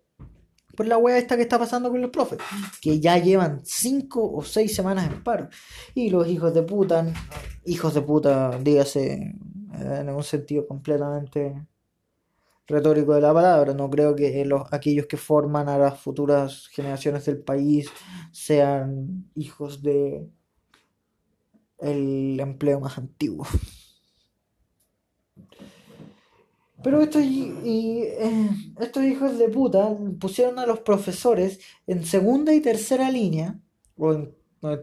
Por la wea esta que está pasando con los profes, que ya llevan 5 o 6 semanas en paro. Y los hijos de puta, dígase en un sentido completamente retórico de la palabra. No creo que aquellos que forman a las futuras generaciones del país sean hijos de el empleo más antiguo. Pero estos hijos de puta pusieron a los profesores en segunda y tercera línea, o en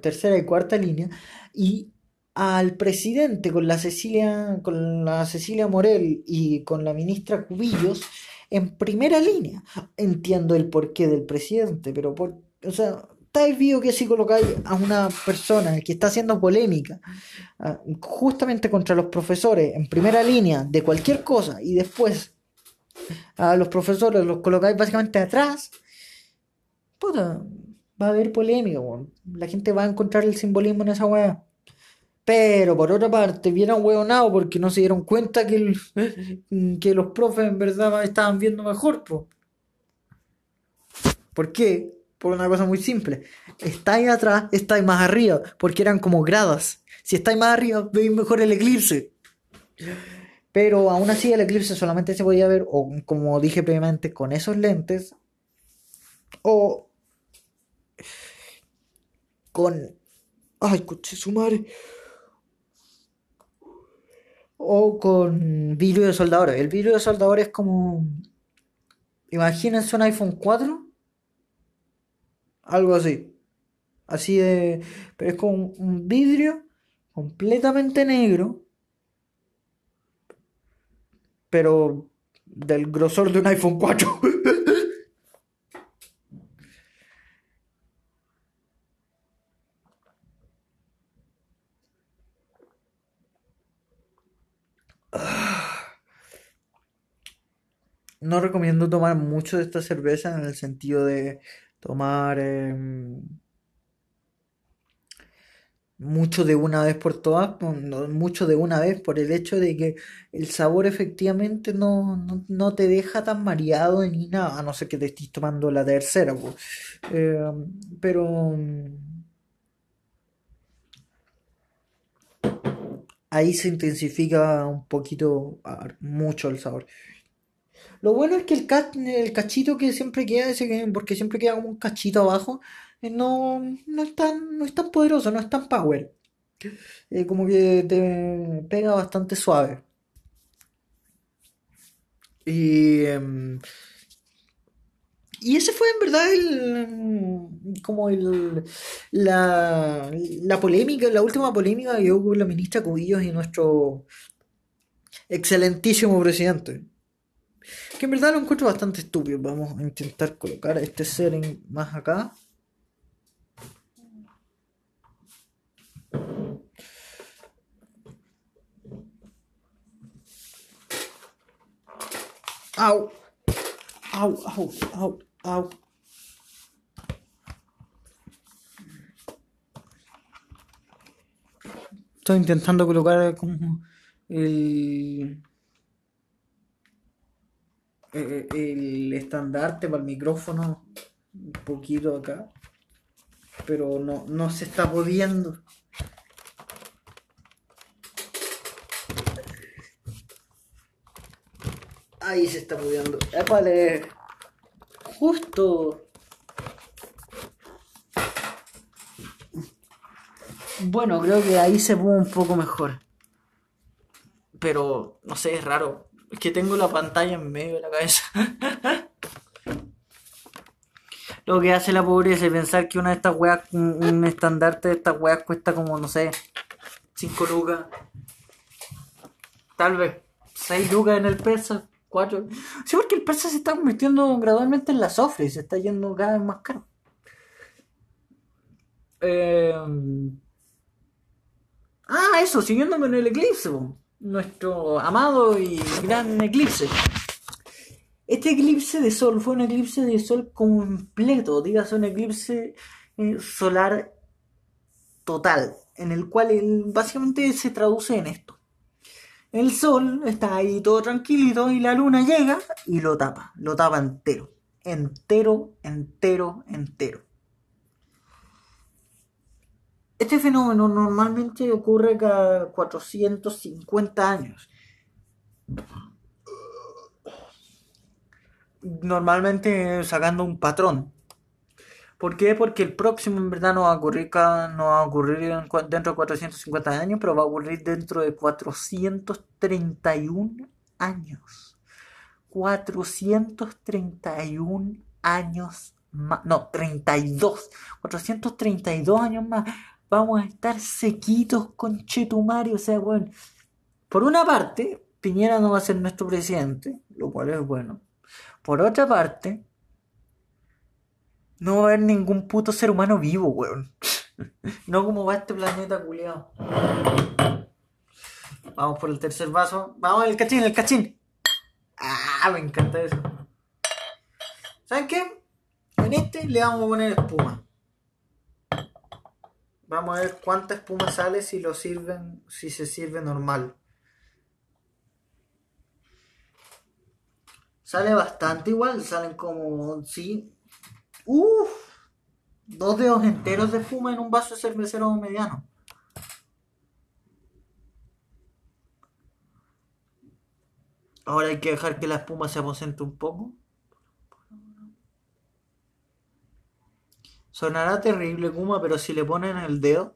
tercera y cuarta línea, y al presidente con la Cecilia Morel y con la ministra Cubillos en primera línea. Entiendo el porqué del presidente, pero estáis viendo que si colocáis a una persona que está haciendo polémica justamente contra los profesores en primera línea de cualquier cosa y después a los profesores los colocáis básicamente atrás, puta, va a haber polémica, weón. La gente va a encontrar el simbolismo en esa weá. Pero por otra parte, vieron hueonado porque no se dieron cuenta que los profes en verdad estaban viendo mejor, po. ¿Por qué? Por una cosa muy simple. Estáis atrás, estáis más arriba, porque eran como gradas. Si estáis más arriba, veis mejor el eclipse. Pero aún así el eclipse solamente se podía ver, o como dije previamente, con esos lentes, o con... ¡Ay, coche su madre! O con vidrio de soldador. El vidrio de soldador es como... Imagínense un iPhone 4... Algo así de... Pero es con un vidrio completamente negro, pero del grosor de un iPhone 4. No recomiendo tomar mucho de esta cerveza en el sentido de... tomar mucho de una vez por todas, mucho de una vez por el hecho de que el sabor efectivamente no te deja tan mareado ni nada, a no ser que te estés tomando la tercera, pues. Pero ahí se intensifica un poquito, mucho el sabor. Lo bueno es que el cachito que siempre queda, porque siempre queda como un cachito abajo, no es tan poderoso, no es tan power. Como que te pega bastante suave. Y ese fue en verdad la polémica, la última polémica que hubo con la ministra Cubillos y nuestro excelentísimo presidente. Que en verdad lo encuentro bastante estúpido. Vamos a intentar colocar a este ser más acá. Au. Au, au, au, au. Estoy intentando colocar como el estandarte para el micrófono un poquito acá, pero no se está pudiendo. Ahí se está pudiendo. ¡Épale! Justo. Bueno, creo que ahí se pudo un poco mejor. Pero, no sé, es raro. Es que tengo la pantalla en medio de la cabeza. Lo que hace la pobreza es pensar que una de estas weas, un estandarte de estas weas cuesta como, no sé, 5 lucas. Tal vez 6 lucas en el persa. 4. Sí, porque el persa se está convirtiendo gradualmente en la sofra y se está yendo cada vez más caro. Eso, siguiéndome en el eclipse, po. Nuestro amado y gran eclipse. Este eclipse de sol fue un eclipse de sol completo, digas, un eclipse solar total, en el cual básicamente se traduce en esto. El sol está ahí todo tranquilito y la luna llega y lo tapa entero. Este fenómeno normalmente ocurre cada 450 años. Normalmente sacando un patrón. ¿Por qué? Porque el próximo en verdad no va a ocurrir dentro de 450 años, pero va a ocurrir dentro de 431 años. 431 años más. No, 32. 432 años más. Vamos a estar sequitos con Chetumari. O sea, bueno, por una parte, Piñera no va a ser nuestro presidente, lo cual es bueno. Por otra parte, no va a haber ningún puto ser humano vivo, weón. No como va este planeta culiao. Vamos por el tercer vaso. Vamos, el cachín. Ah, me encanta eso. ¿Saben qué? En este le vamos a poner espuma. Vamos a ver cuánta espuma sale si se sirve normal. Sale bastante igual, salen como... sí. Uff, 2 dedos enteros de espuma en un vaso de cervecero mediano. Ahora hay que dejar que la espuma se aposente un poco. Sonará terrible, Kuma, pero si le ponen el dedo,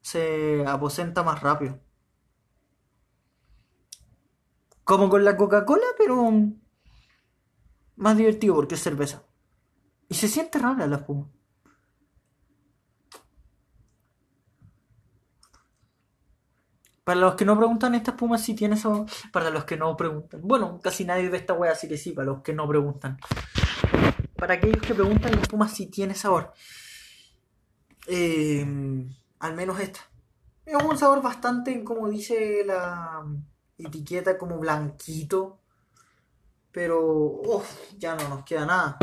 se aposenta más rápido. Como con la Coca-Cola, pero más divertido porque es cerveza. Y se siente rara la espuma. Para los que no preguntan, esta espuma sí tiene sabor. Para los que no preguntan. Bueno, casi nadie ve esta wea, así que sí, para los que no preguntan. Para aquellos que preguntan, la espuma sí tiene sabor. Al menos esta. Es un sabor bastante, como dice la etiqueta, como blanquito. Pero, ya no nos queda nada.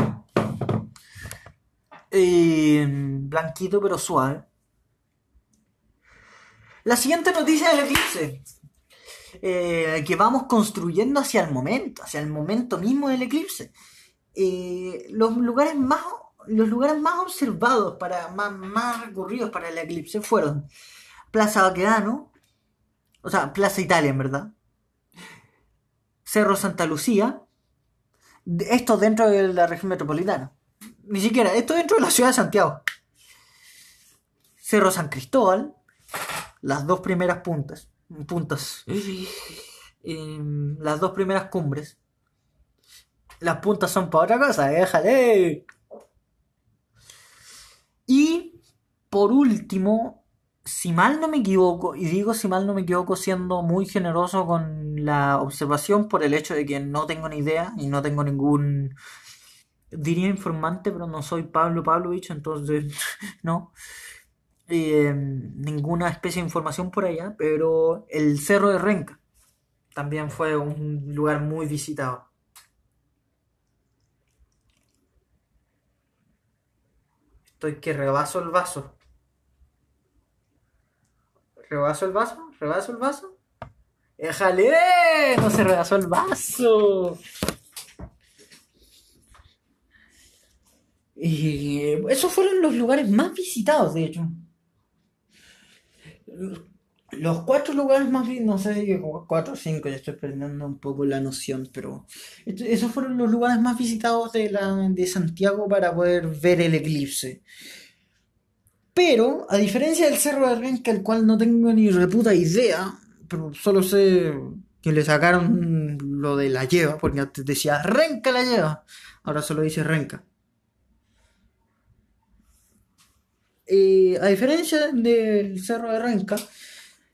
Blanquito pero suave. La siguiente noticia del eclipse, que vamos construyendo hacia el momento mismo del eclipse. Los lugares más observados, más recurridos para el eclipse fueron Plaza Baquedano, o sea, Plaza Italia en verdad, Cerro Santa Lucía, esto dentro de la región metropolitana. Ni siquiera, esto dentro de la ciudad de Santiago. Cerro San Cristóbal, las 2 primeras puntas. Las 2 primeras cumbres. Las puntas son para otra cosa, déjale. Y por último, si mal no me equivoco, y digo si mal no me equivoco siendo muy generoso con la observación por el hecho de que no tengo ni idea y no tengo ningún... diría informante, pero no soy Pablovich, entonces no. Ninguna especie de información por allá, pero el Cerro de Renca también fue un lugar muy visitado. Estoy que rebaso el vaso. ¿Rebaso el vaso? ¡Éjale! ¡No se rebasó el vaso! Y esos fueron los lugares más visitados, de hecho. Los cuatro lugares más visitados, no sé, 4 o 5, ya estoy perdiendo un poco la noción, pero esos fueron los lugares más visitados de Santiago para poder ver el eclipse. Pero, a diferencia del Cerro de Renca, el cual no tengo ni reputa idea, pero solo sé que le sacaron lo de la lleva, porque antes decía Renca la lleva, ahora solo dice Renca. A diferencia del Cerro de Renca,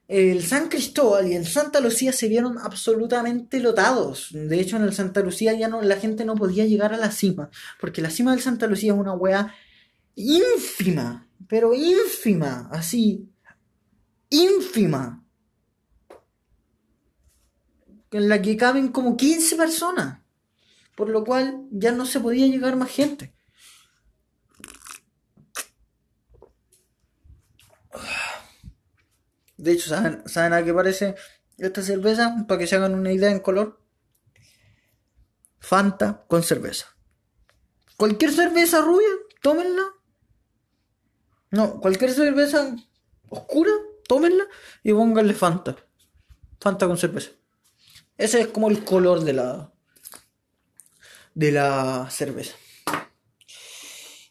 el San Cristóbal y el Santa Lucía se vieron absolutamente lotados. De hecho, en el Santa Lucía ya no, la gente no podía llegar a la cima, porque la cima del Santa Lucía es una wea ínfima, pero ínfima, así, ínfima, en la que caben como 15 personas, por lo cual ya no se podía llegar más gente. De hecho, ¿saben a qué parece esta cerveza? Para que se hagan una idea en color. Fanta con cerveza. Cualquier cerveza rubia, tómenla. No, cualquier cerveza oscura, tómenla y pónganle Fanta. Fanta con cerveza. Ese es como el color de la cerveza.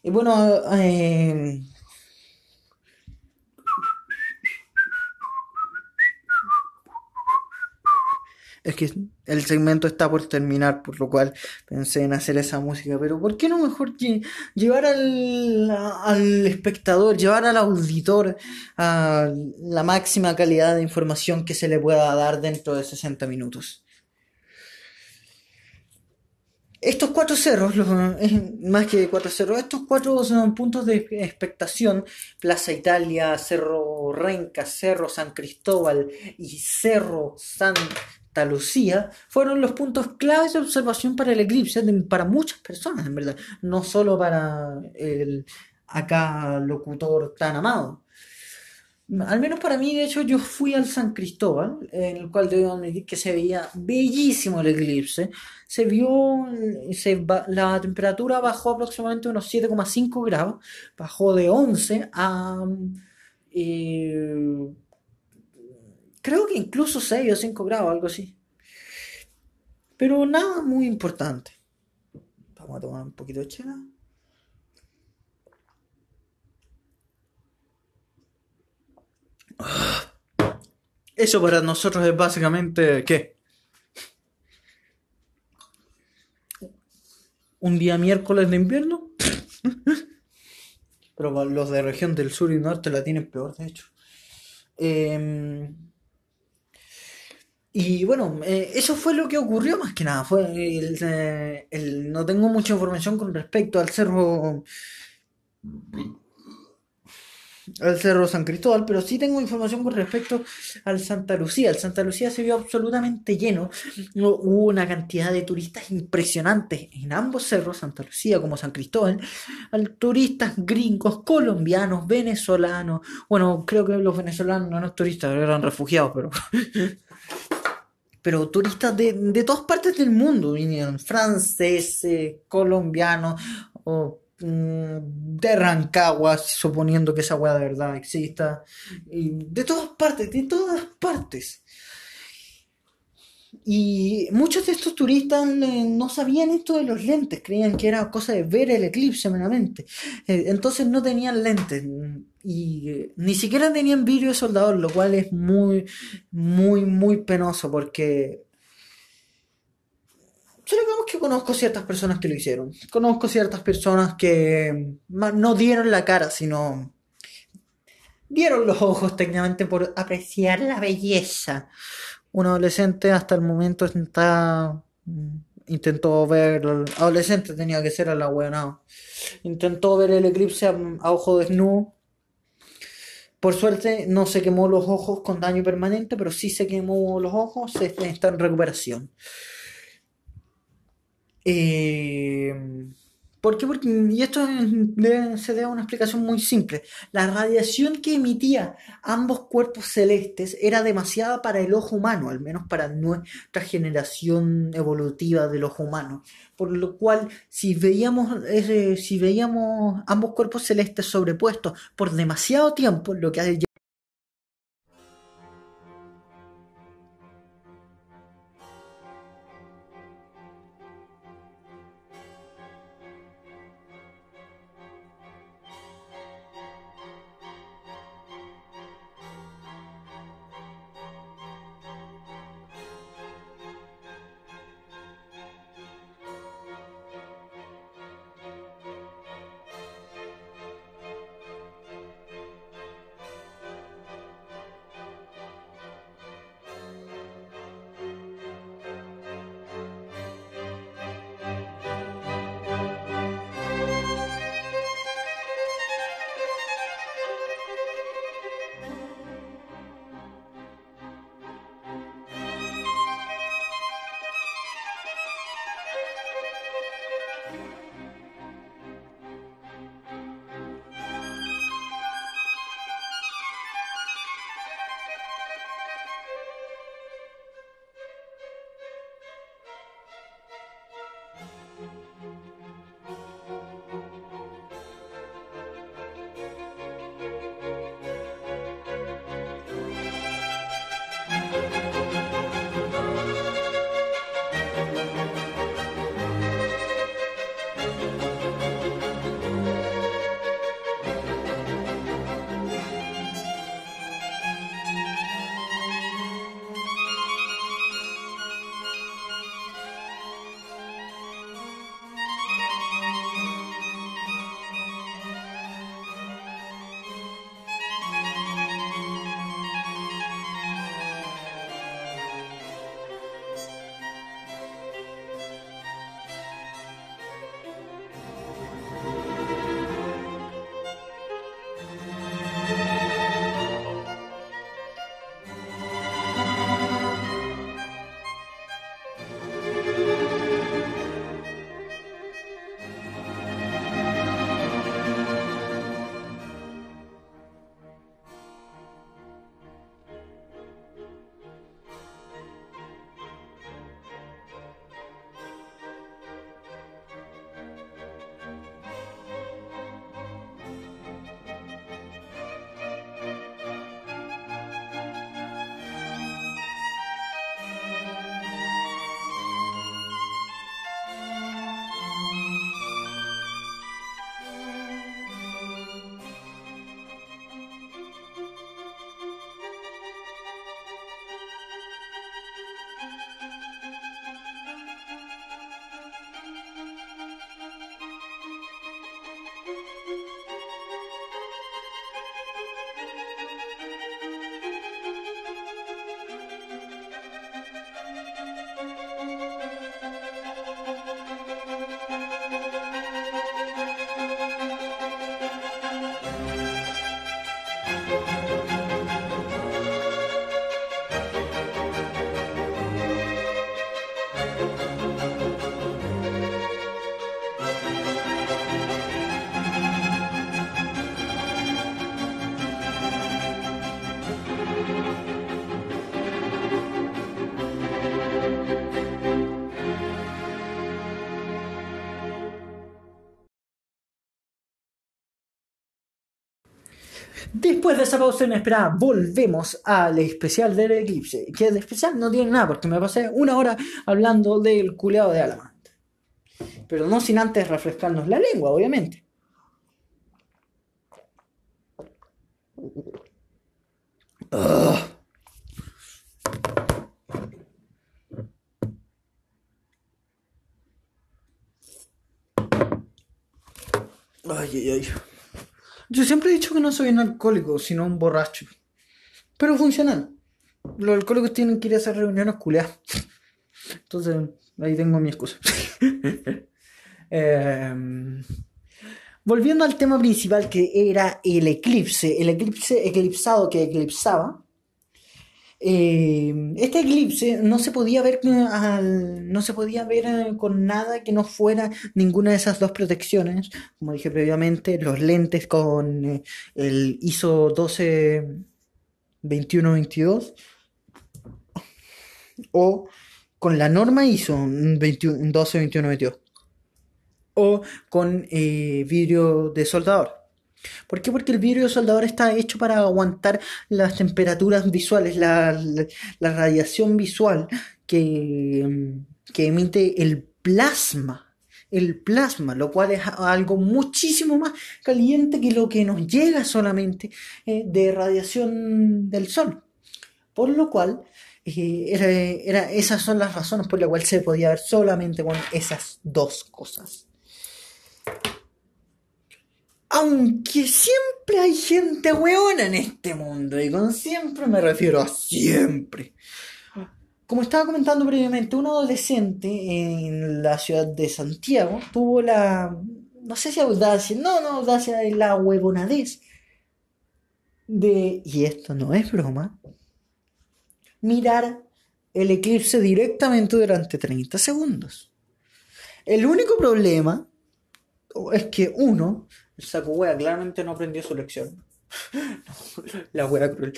Y bueno, es que el segmento está por terminar, por lo cual pensé en hacer esa música. Pero ¿por qué no mejor llevar al espectador, llevar al auditor a la máxima calidad de información que se le pueda dar dentro de 60 minutos? Estos cuatro cerros, más que cuatro cerros, estos cuatro son puntos de expectación, Plaza Italia, Cerro Renca, Cerro San Cristóbal y Cerro Santa Lucía, fueron los puntos claves de observación para el eclipse, para muchas personas en verdad, no solo para el acá locutor tan amado. Al menos para mí, de hecho, yo fui al San Cristóbal, en el cual debo admitir que se veía bellísimo el eclipse. Se vio, la temperatura bajó aproximadamente unos 7,5 grados, bajó de 11 a, creo que incluso 6 o 5 grados, algo así. Pero nada muy importante. Vamos a tomar un poquito de chela. Eso para nosotros es básicamente ¿qué? ¿Un día miércoles de invierno? Pero los de región del sur y norte la tienen peor, de hecho. Y bueno, eso fue lo que ocurrió más que nada. Fue no tengo mucha información con respecto al cerro. Al Cerro San Cristóbal, pero sí tengo información con respecto al Santa Lucía. El Santa Lucía se vio absolutamente lleno. Hubo una cantidad de turistas impresionantes en ambos cerros, Santa Lucía como San Cristóbal. Turistas gringos, colombianos, venezolanos. Bueno, creo que los venezolanos no eran turistas, eran refugiados, pero... Pero turistas de todas partes del mundo vinieron. Franceses, colombianos... de Rancagua, suponiendo que esa weá de verdad exista, y de todas partes. Y muchos de estos turistas no sabían esto de los lentes, creían que era cosa de ver el eclipse meramente, entonces no tenían lentes y ni siquiera tenían vidrio de soldador, lo cual es muy muy muy penoso, porque solo digamos que conozco ciertas personas que lo hicieron. Conozco ciertas personas que no dieron la cara, sino dieron los ojos técnicamente por apreciar la belleza. Un adolescente hasta el momento intentó ver... Adolescente tenía que ser a la huevonao. Intentó ver el eclipse a ojo desnudo. Por suerte no se quemó los ojos con daño permanente, pero sí se quemó los ojos, está en recuperación. ¿Por qué? Porque, y esto se debe a una explicación muy simple. La radiación que emitía ambos cuerpos celestes era demasiada para el ojo humano, al menos para nuestra generación evolutiva del ojo humano. Por lo cual, si veíamos ambos cuerpos celestes sobrepuestos por demasiado tiempo, lo que hace... Después de esa pausa inesperada, volvemos al especial del eclipse, que de especial no tiene nada, porque me pasé una hora hablando del culeado de Alama. Pero no sin antes refrescarnos la lengua, obviamente. Ay, ay, ay. Yo siempre he dicho que no soy un alcohólico, sino un borracho. Pero funcional. Los alcohólicos tienen que ir a hacer reuniones culeadas. Entonces, ahí tengo mi excusa. Volviendo al tema principal, que era el eclipse eclipsado que eclipsaba. Este eclipse no se podía ver con nada que no fuera ninguna de esas dos protecciones. Como dije previamente, los lentes con el ISO 12-21-22 o con la norma ISO 12-21-22 o con vidrio de soldador. ¿Por qué? Porque el vidrio de soldador está hecho para aguantar las temperaturas visuales, la radiación visual que emite el plasma, lo cual es algo muchísimo más caliente que lo que nos llega solamente de radiación del sol. Por lo cual, esas son las razones por las cuales se podía ver solamente con esas dos cosas. Aunque siempre hay gente hueona en este mundo, y con siempre me refiero a siempre. Como estaba comentando previamente, un adolescente en la ciudad de Santiago tuvo la... no sé si audacia, audacia es la huevonadez de, y esto no es broma, mirar el eclipse directamente durante 30 segundos. El único problema es que el saco hueá claramente no aprendió su lección. La hueá cruel.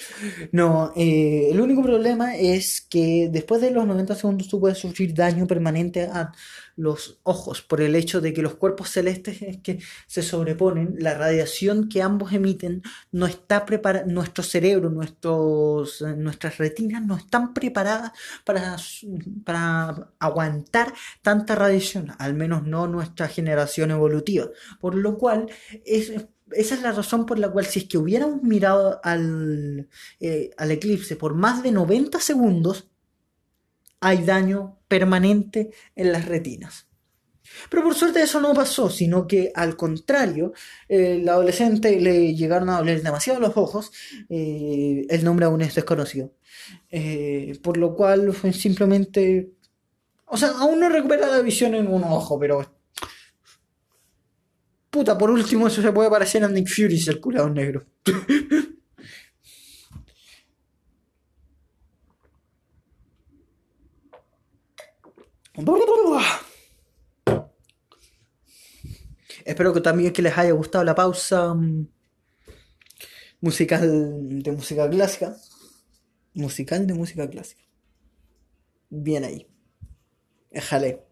No, el único problema es que después de los 90 segundos tú puedes sufrir daño permanente a los ojos por el hecho de que los cuerpos celestes es que se sobreponen. La radiación que ambos emiten no está preparada. Nuestro cerebro, nuestras retinas no están preparadas para aguantar tanta radiación, al menos no nuestra generación evolutiva, por lo cual esa es la razón por la cual, si es que hubiéramos mirado al eclipse por más de 90 segundos, hay daño permanente en las retinas. Pero por suerte eso no pasó, sino que al contrario, el adolescente le llegaron a doler demasiado los ojos, el nombre aún es desconocido. Por lo cual fue simplemente... o sea, aún no recupera la visión en un ojo, pero... puta, por último, eso se puede parecer a Nick Fury, el curado negro. Espero que también que les haya gustado la pausa musical de música clásica. Musical de música clásica. Bien ahí. Déjale.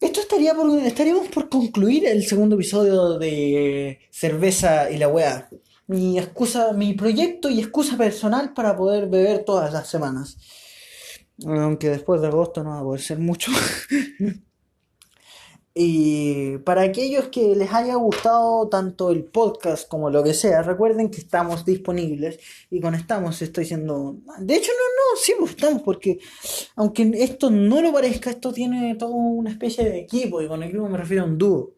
Esto estaríamos por concluir el segundo episodio de Cerveza y la Weá. Mi proyecto y excusa personal para poder beber todas las semanas. Aunque después de agosto no va a poder ser mucho. Y para aquellos que les haya gustado tanto el podcast como lo que sea, recuerden que estamos disponibles. Y con estamos estoy diciendo... de hecho, sí estamos, porque aunque esto no lo parezca, esto tiene toda una especie de equipo. Y con equipo me refiero a un dúo.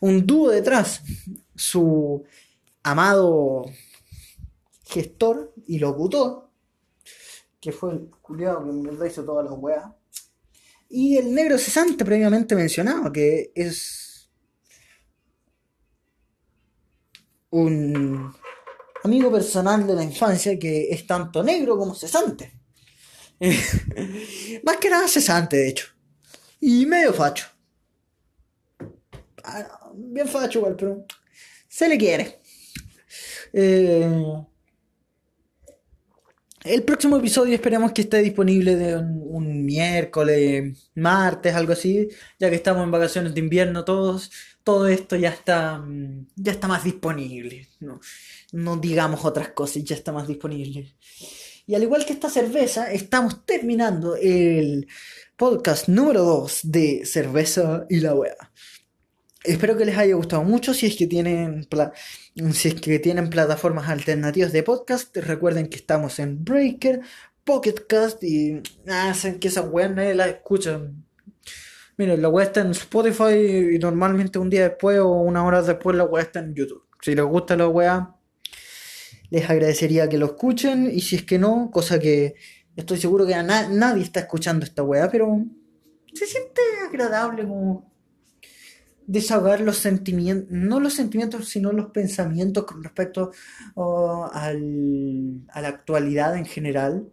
Un dúo detrás. Su amado gestor y locutor, que fue el culiado que en verdad hizo todas las weas. Y el negro cesante previamente mencionado, que es un amigo personal de la infancia que es tanto negro como cesante. Más que nada cesante, de hecho. Y medio facho. Bien facho igual, pero se le quiere. El próximo episodio esperemos que esté disponible de un miércoles, martes, algo así, ya que estamos en vacaciones de invierno todos. Todo esto ya está más disponible. No digamos otras cosas, ya está más disponible. Y al igual que esta cerveza, estamos terminando el podcast número 2 de Cerveza y la Hueá. Espero que les haya gustado mucho. Si es que tienen plataformas alternativas de podcast, recuerden que estamos en Breaker, Pocketcast y... hacen que esas weas nadie las escucha. Miren, la wea está en Spotify y normalmente un día después o una hora después la wea está en YouTube. Si les gusta la wea, les agradecería que lo escuchen, y si es que no, cosa que estoy seguro que nadie está escuchando esta wea, pero se siente agradable como... desahogar los sentimientos, no los sentimientos, sino los pensamientos con respecto a la actualidad en general,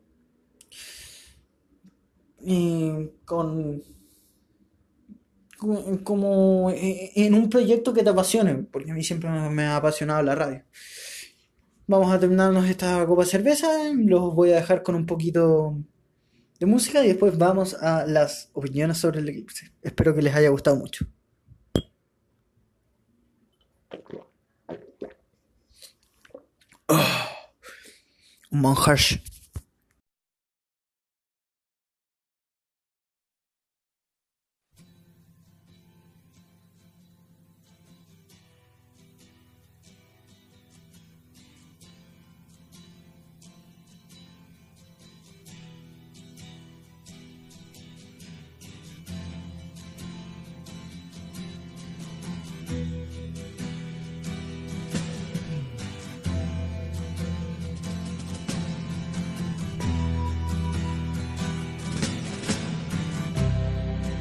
como en un proyecto que te apasione, porque a mí siempre me ha apasionado la radio. Vamos a terminarnos esta copa de cerveza, los voy a dejar con un poquito de música y después vamos a las opiniones sobre el eclipse. Espero que les haya gustado mucho. Oh, un manjar.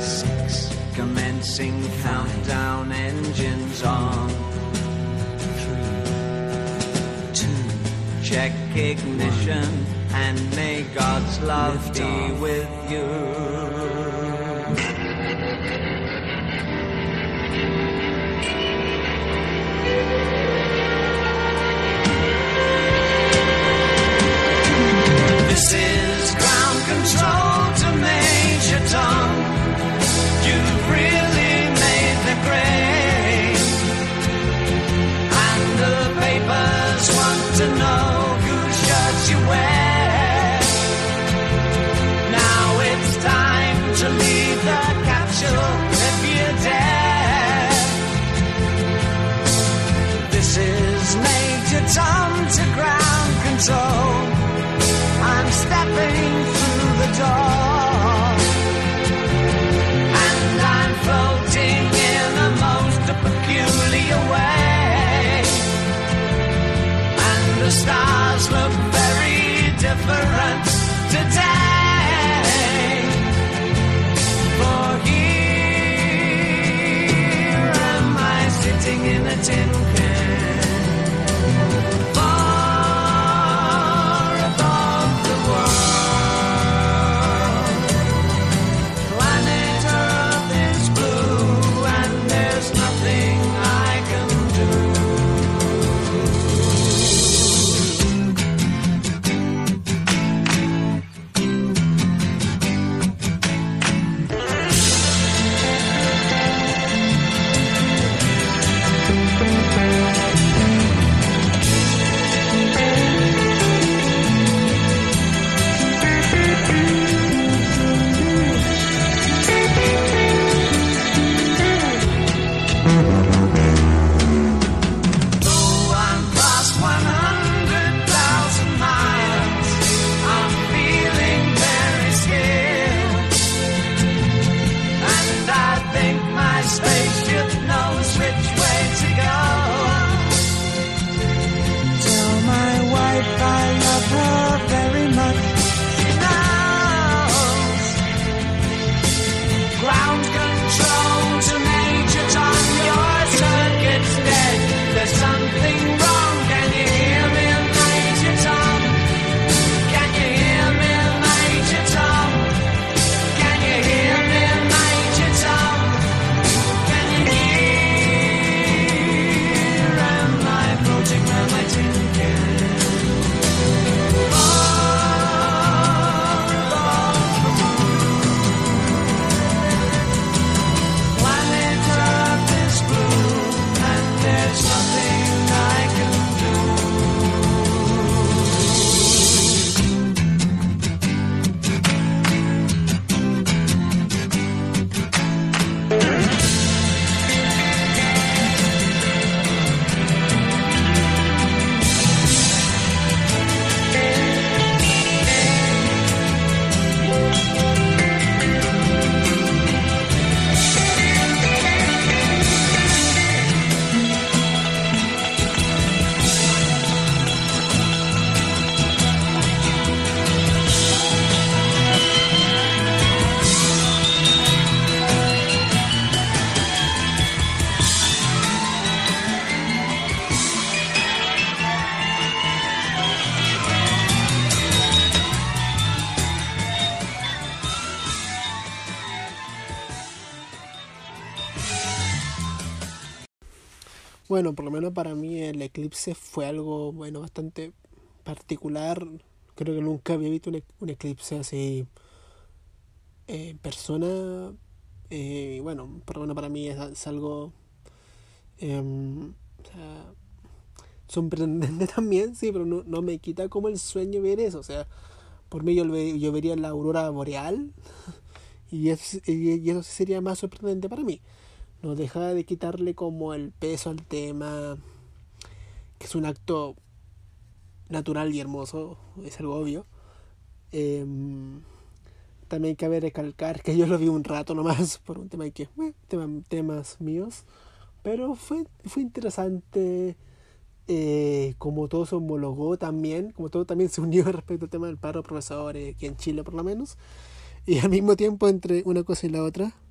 6. Commencing countdown, engines on. 3, 2, check ignition, 1, and may God's love be off with you. This is ground control to Major Tom. Really made the grade, and the papers want to know whose shirt you wear. Now it's time to leave the capsule if you dare. This is Major Tom to ground control. I'm stepping through the door. Floating in the most peculiar way, and the stars look very different today. For here am I sitting in a tin can, far above the world. We'll be right back. Bueno, por lo menos para mí el eclipse fue algo, bueno, bastante particular. Creo que nunca había visto un eclipse así en persona. Y bueno, por lo menos para mí es algo o sea, sorprendente también, sí, pero no me quita como el sueño ver eso. O sea, por mí yo vería la aurora boreal y eso sería más sorprendente para mí. No deja de quitarle como el peso al tema, que es un acto natural y hermoso, es algo obvio. También cabe recalcar que yo lo vi un rato nomás por un tema que temas míos, pero fue interesante como todo se homologó también, como todo también se unió respecto al tema del paro de profesores aquí en Chile por lo menos, y al mismo tiempo entre una cosa y la otra